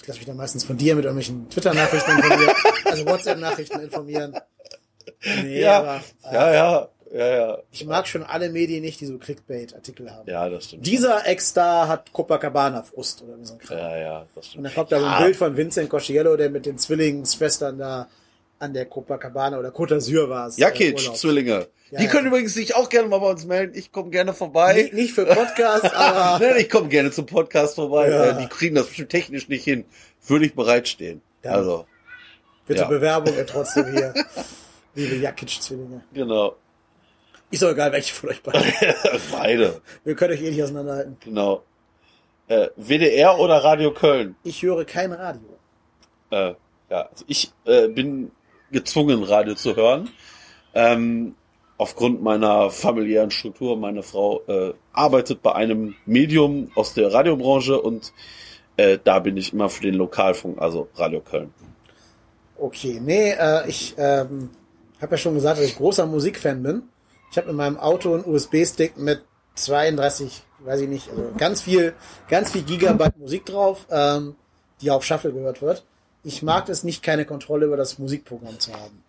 Ich lasse mich dann meistens von dir mit irgendwelchen Twitter-Nachrichten informieren, also WhatsApp-Nachrichten informieren. Nee, aber. Ich mag schon alle Medien nicht, die so Clickbait-Artikel haben. Ja, das stimmt. Dieser Ex-Star hat Copacabana-Frust oder so ein Kram. Ja, das stimmt. Und dann kommt da so ein Bild von Vincent Cosciello, der mit den Zwillingsschwestern da an der Copacabana oder Côte d'Azur war es. Jakic-Zwillinge. Die können übrigens sich auch gerne mal bei uns melden. Ich komme gerne vorbei. Nicht für Podcast, aber... Nein, ich komme gerne zum Podcast vorbei. Ja. Die kriegen das bestimmt technisch nicht hin. Würde ich bereitstehen. Ja. Also, bitte Bewerbung trotzdem hier. Liebe Jakic-Zwillinge. Genau. Ist doch egal, welche von euch beiden. Beide. Wir können euch nicht auseinanderhalten. Genau. WDR oder Radio Köln? Ich höre kein Radio. Also ich bin gezwungen, Radio zu hören. Aufgrund meiner familiären Struktur. Meine Frau arbeitet bei einem Medium aus der Radiobranche und da bin ich immer für den Lokalfunk, also Radio Köln. Okay, nee, ich habe ja schon gesagt, dass ich großer Musikfan bin. Ich habe in meinem Auto einen USB-Stick mit 32, weiß ich nicht, also ganz viel Gigabyte Musik drauf, die auf Shuffle gehört wird. Ich mag es nicht, keine Kontrolle über das Musikprogramm zu haben.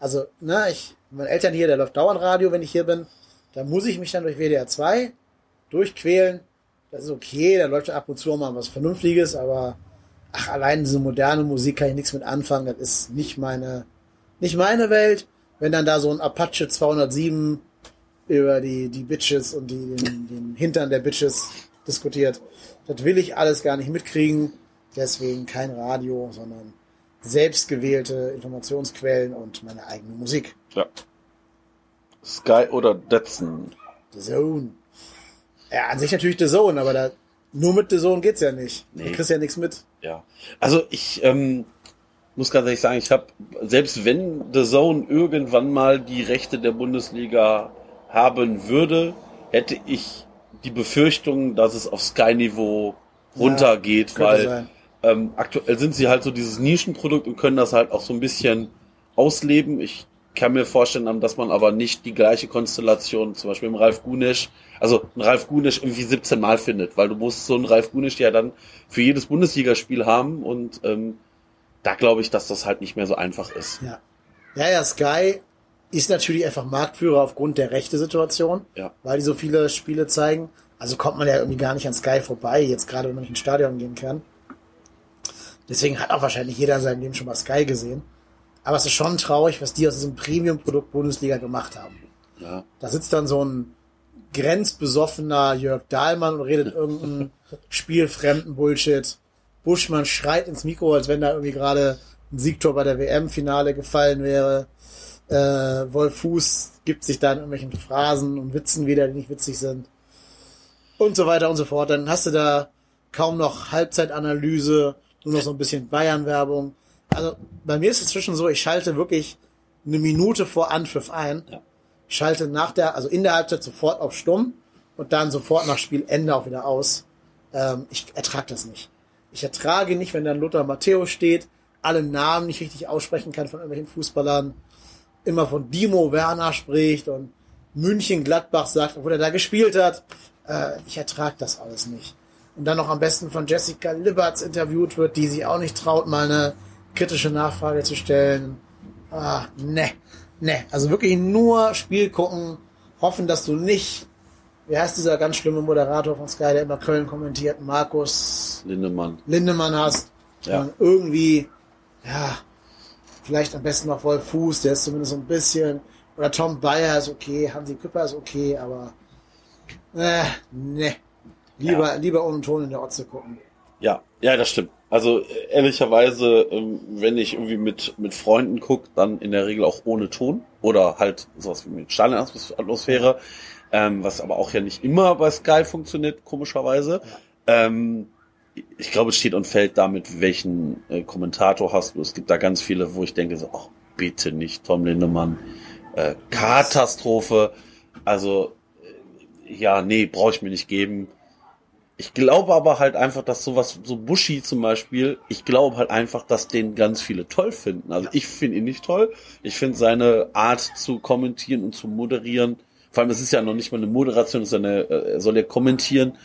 Also, ne, meine Eltern hier, der läuft dauernd Radio, wenn ich hier bin, da muss ich mich dann durch WDR 2 durchquälen. Das ist okay, da läuft ab und zu mal was Vernünftiges, aber ach, allein diese moderne Musik kann ich nichts mit anfangen, das ist nicht meine Welt. Wenn dann da so ein Apache 207 über die Bitches und den Hintern der Bitches diskutiert, das will ich alles gar nicht mitkriegen. Deswegen kein Radio, sondern selbstgewählte Informationsquellen und meine eigene Musik. Ja. Sky oder Datsun? The Zone. Ja, an sich natürlich The Zone, aber nur mit The Zone geht's ja nicht. Nee. Du kriegst ja nichts mit. Ja. Also ich muss ganz ehrlich sagen, ich habe, selbst wenn The Zone irgendwann mal die Rechte der Bundesliga haben würde, hätte ich die Befürchtung, dass es auf Sky-Niveau runtergeht, ja, weil aktuell sind sie halt so dieses Nischenprodukt und können das halt auch so ein bisschen ausleben. Ich kann mir vorstellen, dass man aber nicht die gleiche Konstellation zum Beispiel im Ralf Gunesch, also ein Ralf Gunesch irgendwie 17 Mal findet, weil du musst so einen Ralf Gunesch ja dann für jedes Bundesligaspiel haben und da glaube ich, dass das halt nicht mehr so einfach ist. Ja, ja, Sky ist natürlich einfach Marktführer aufgrund der Rechte-Situation, ja, weil die so viele Spiele zeigen. Also kommt man ja irgendwie gar nicht an Sky vorbei, jetzt gerade, wenn man nicht ins Stadion gehen kann. Deswegen hat auch wahrscheinlich jeder in seinem Leben schon mal Sky gesehen. Aber es ist schon traurig, was die aus diesem Premium-Produkt Bundesliga gemacht haben. Ja. Da sitzt dann so ein grenzbesoffener Jörg Dahlmann und redet irgendeinen spielfremden Bullshit. Buschmann schreit ins Mikro, als wenn da irgendwie gerade ein Siegtor bei der WM-Finale gefallen wäre. Wolf Fuß gibt sich dann irgendwelchen Phrasen und Witzen wieder, die nicht witzig sind. Und so weiter und so fort. Dann hast du da kaum noch Halbzeitanalyse, nur noch so ein bisschen Bayern-Werbung. Also bei mir ist es inzwischen so, ich schalte wirklich eine Minute vor Anpfiff ein, ja, schalte also in der Halbzeit sofort auf stumm und dann sofort nach Spielende auch wieder aus. Ich ertrage das nicht. Ich ertrage nicht, wenn dann Lothar Matthäus steht, alle Namen nicht richtig aussprechen kann von irgendwelchen Fußballern, immer von Dimo Werner spricht und München-Gladbach sagt, obwohl er da gespielt hat. Ich ertrage das alles nicht. Und dann noch am besten von Jessica Libertz interviewt wird, die sich auch nicht traut, mal eine kritische Nachfrage zu stellen. Ah, ne. Also wirklich nur Spiel gucken, hoffen, dass du nicht, wie heißt dieser ganz schlimme Moderator von Sky, der immer Köln kommentiert, Markus Lindemann hast. Ja. Und irgendwie, ja, vielleicht am besten noch Wolf Fuß, der ist zumindest so ein bisschen, oder Tom Bayer ist okay, Hansi Küpper ist okay, aber ne. Lieber ohne Ton in der Otze gucken. Ja, das stimmt. Also ehrlicherweise, wenn ich irgendwie mit Freunden gucke, dann in der Regel auch ohne Ton oder halt sowas wie mit Stadionatmosphäre, was aber auch ja nicht immer bei Sky funktioniert, komischerweise. Ja. Ich glaube, es steht und fällt damit, welchen Kommentator hast du. Es gibt da ganz viele, wo ich denke so, ach, bitte nicht, Tom Lindemann. Katastrophe. Also ja, nee, brauche ich mir nicht geben. Ich glaube aber halt einfach, dass sowas, so Buschi zum Beispiel, ich glaube halt einfach, dass den ganz viele toll finden. Also ich finde ihn nicht toll. Ich finde seine Art zu kommentieren und zu moderieren, vor allem es ist ja noch nicht mal eine Moderation, sondern er soll ja kommentieren,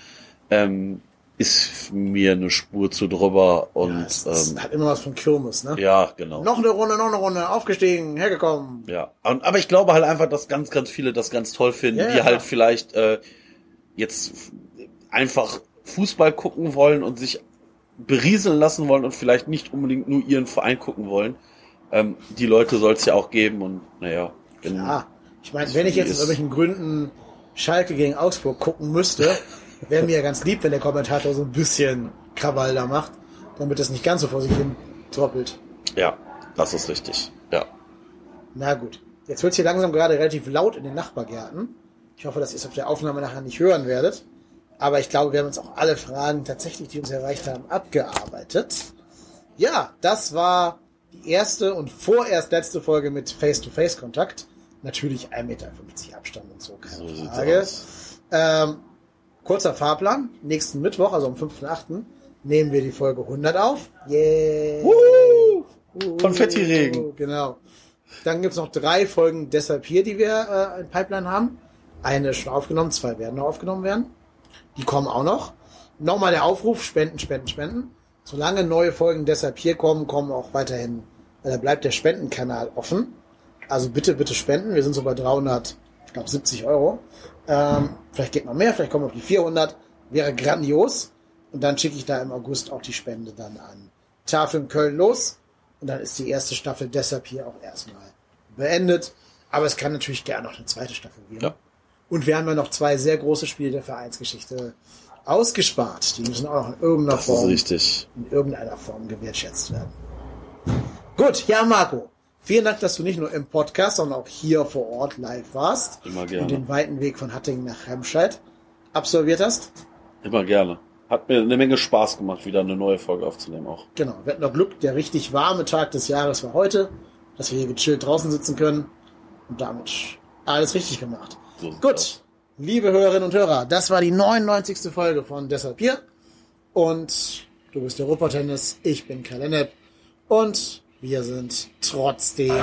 ist mir eine Spur zu drüber. Und ja, es hat immer was von Kirmes, ne? Ja, genau. Noch eine Runde, aufgestiegen, hergekommen. Ja, aber ich glaube halt einfach, dass ganz, ganz viele das ganz toll finden, ja, die halt vielleicht jetzt einfach Fußball gucken wollen und sich berieseln lassen wollen und vielleicht nicht unbedingt nur ihren Verein gucken wollen. Die Leute soll es ja auch geben und naja. Ja, ich meine, wenn ich jetzt aus irgendwelchen Gründen Schalke gegen Augsburg gucken müsste, wäre mir ja ganz lieb, wenn der Kommentator so ein bisschen Krawall da macht, damit das nicht ganz so vor sich hin troppelt. Ja, das ist richtig. Ja. Na gut. Jetzt wird es hier langsam gerade relativ laut in den Nachbargärten. Ich hoffe, dass ihr es auf der Aufnahme nachher nicht hören werdet. Aber ich glaube, wir haben uns auch alle Fragen tatsächlich, die uns erreicht haben, abgearbeitet. Ja, das war die erste und vorerst letzte Folge mit Face-to-Face-Kontakt. Natürlich 1,50 Meter Abstand und so, keine Frage. Kurzer Fahrplan. Nächsten Mittwoch, also am 5.8., nehmen wir die Folge 100 auf. Yeah! Konfettiregen. Genau. Dann gibt es noch 3 Folgen deshalb hier, die wir in Pipeline haben. Eine ist schon aufgenommen, 2 werden noch aufgenommen werden. Die kommen auch noch. Nochmal der Aufruf, spenden, spenden, spenden. Solange neue Folgen deshalb hier kommen, kommen auch weiterhin. Da bleibt der Spendenkanal offen. Also bitte, bitte spenden. Wir sind so bei 370 €. Vielleicht geht noch mehr, vielleicht kommen wir auf die 400. Wäre grandios. Und dann schicke ich da im August auch die Spende dann an Tafeln Köln los. Und dann ist die erste Staffel deshalb hier auch erstmal beendet. Aber es kann natürlich gerne noch eine zweite Staffel geben. Ja. Und wir haben ja noch 2 sehr große Spiele der Vereinsgeschichte ausgespart. Die müssen auch noch in irgendeiner Form gewertschätzt werden. Gut, ja, Marco. Vielen Dank, dass du nicht nur im Podcast, sondern auch hier vor Ort live warst. Immer gerne. Und den weiten Weg von Hattingen nach Remscheid absolviert hast. Immer gerne. Hat mir eine Menge Spaß gemacht, wieder eine neue Folge aufzunehmen auch. Genau, wir hatten noch Glück, der richtig warme Tag des Jahres war heute, dass wir hier gechillt draußen sitzen können und damit alles richtig gemacht. So gut, das. Liebe Hörerinnen und Hörer, das war die 99. Folge von Deshalb hier und du bist der Ruhrpott-Hennes, ich bin Kalle Nepp und wir sind trotzdem...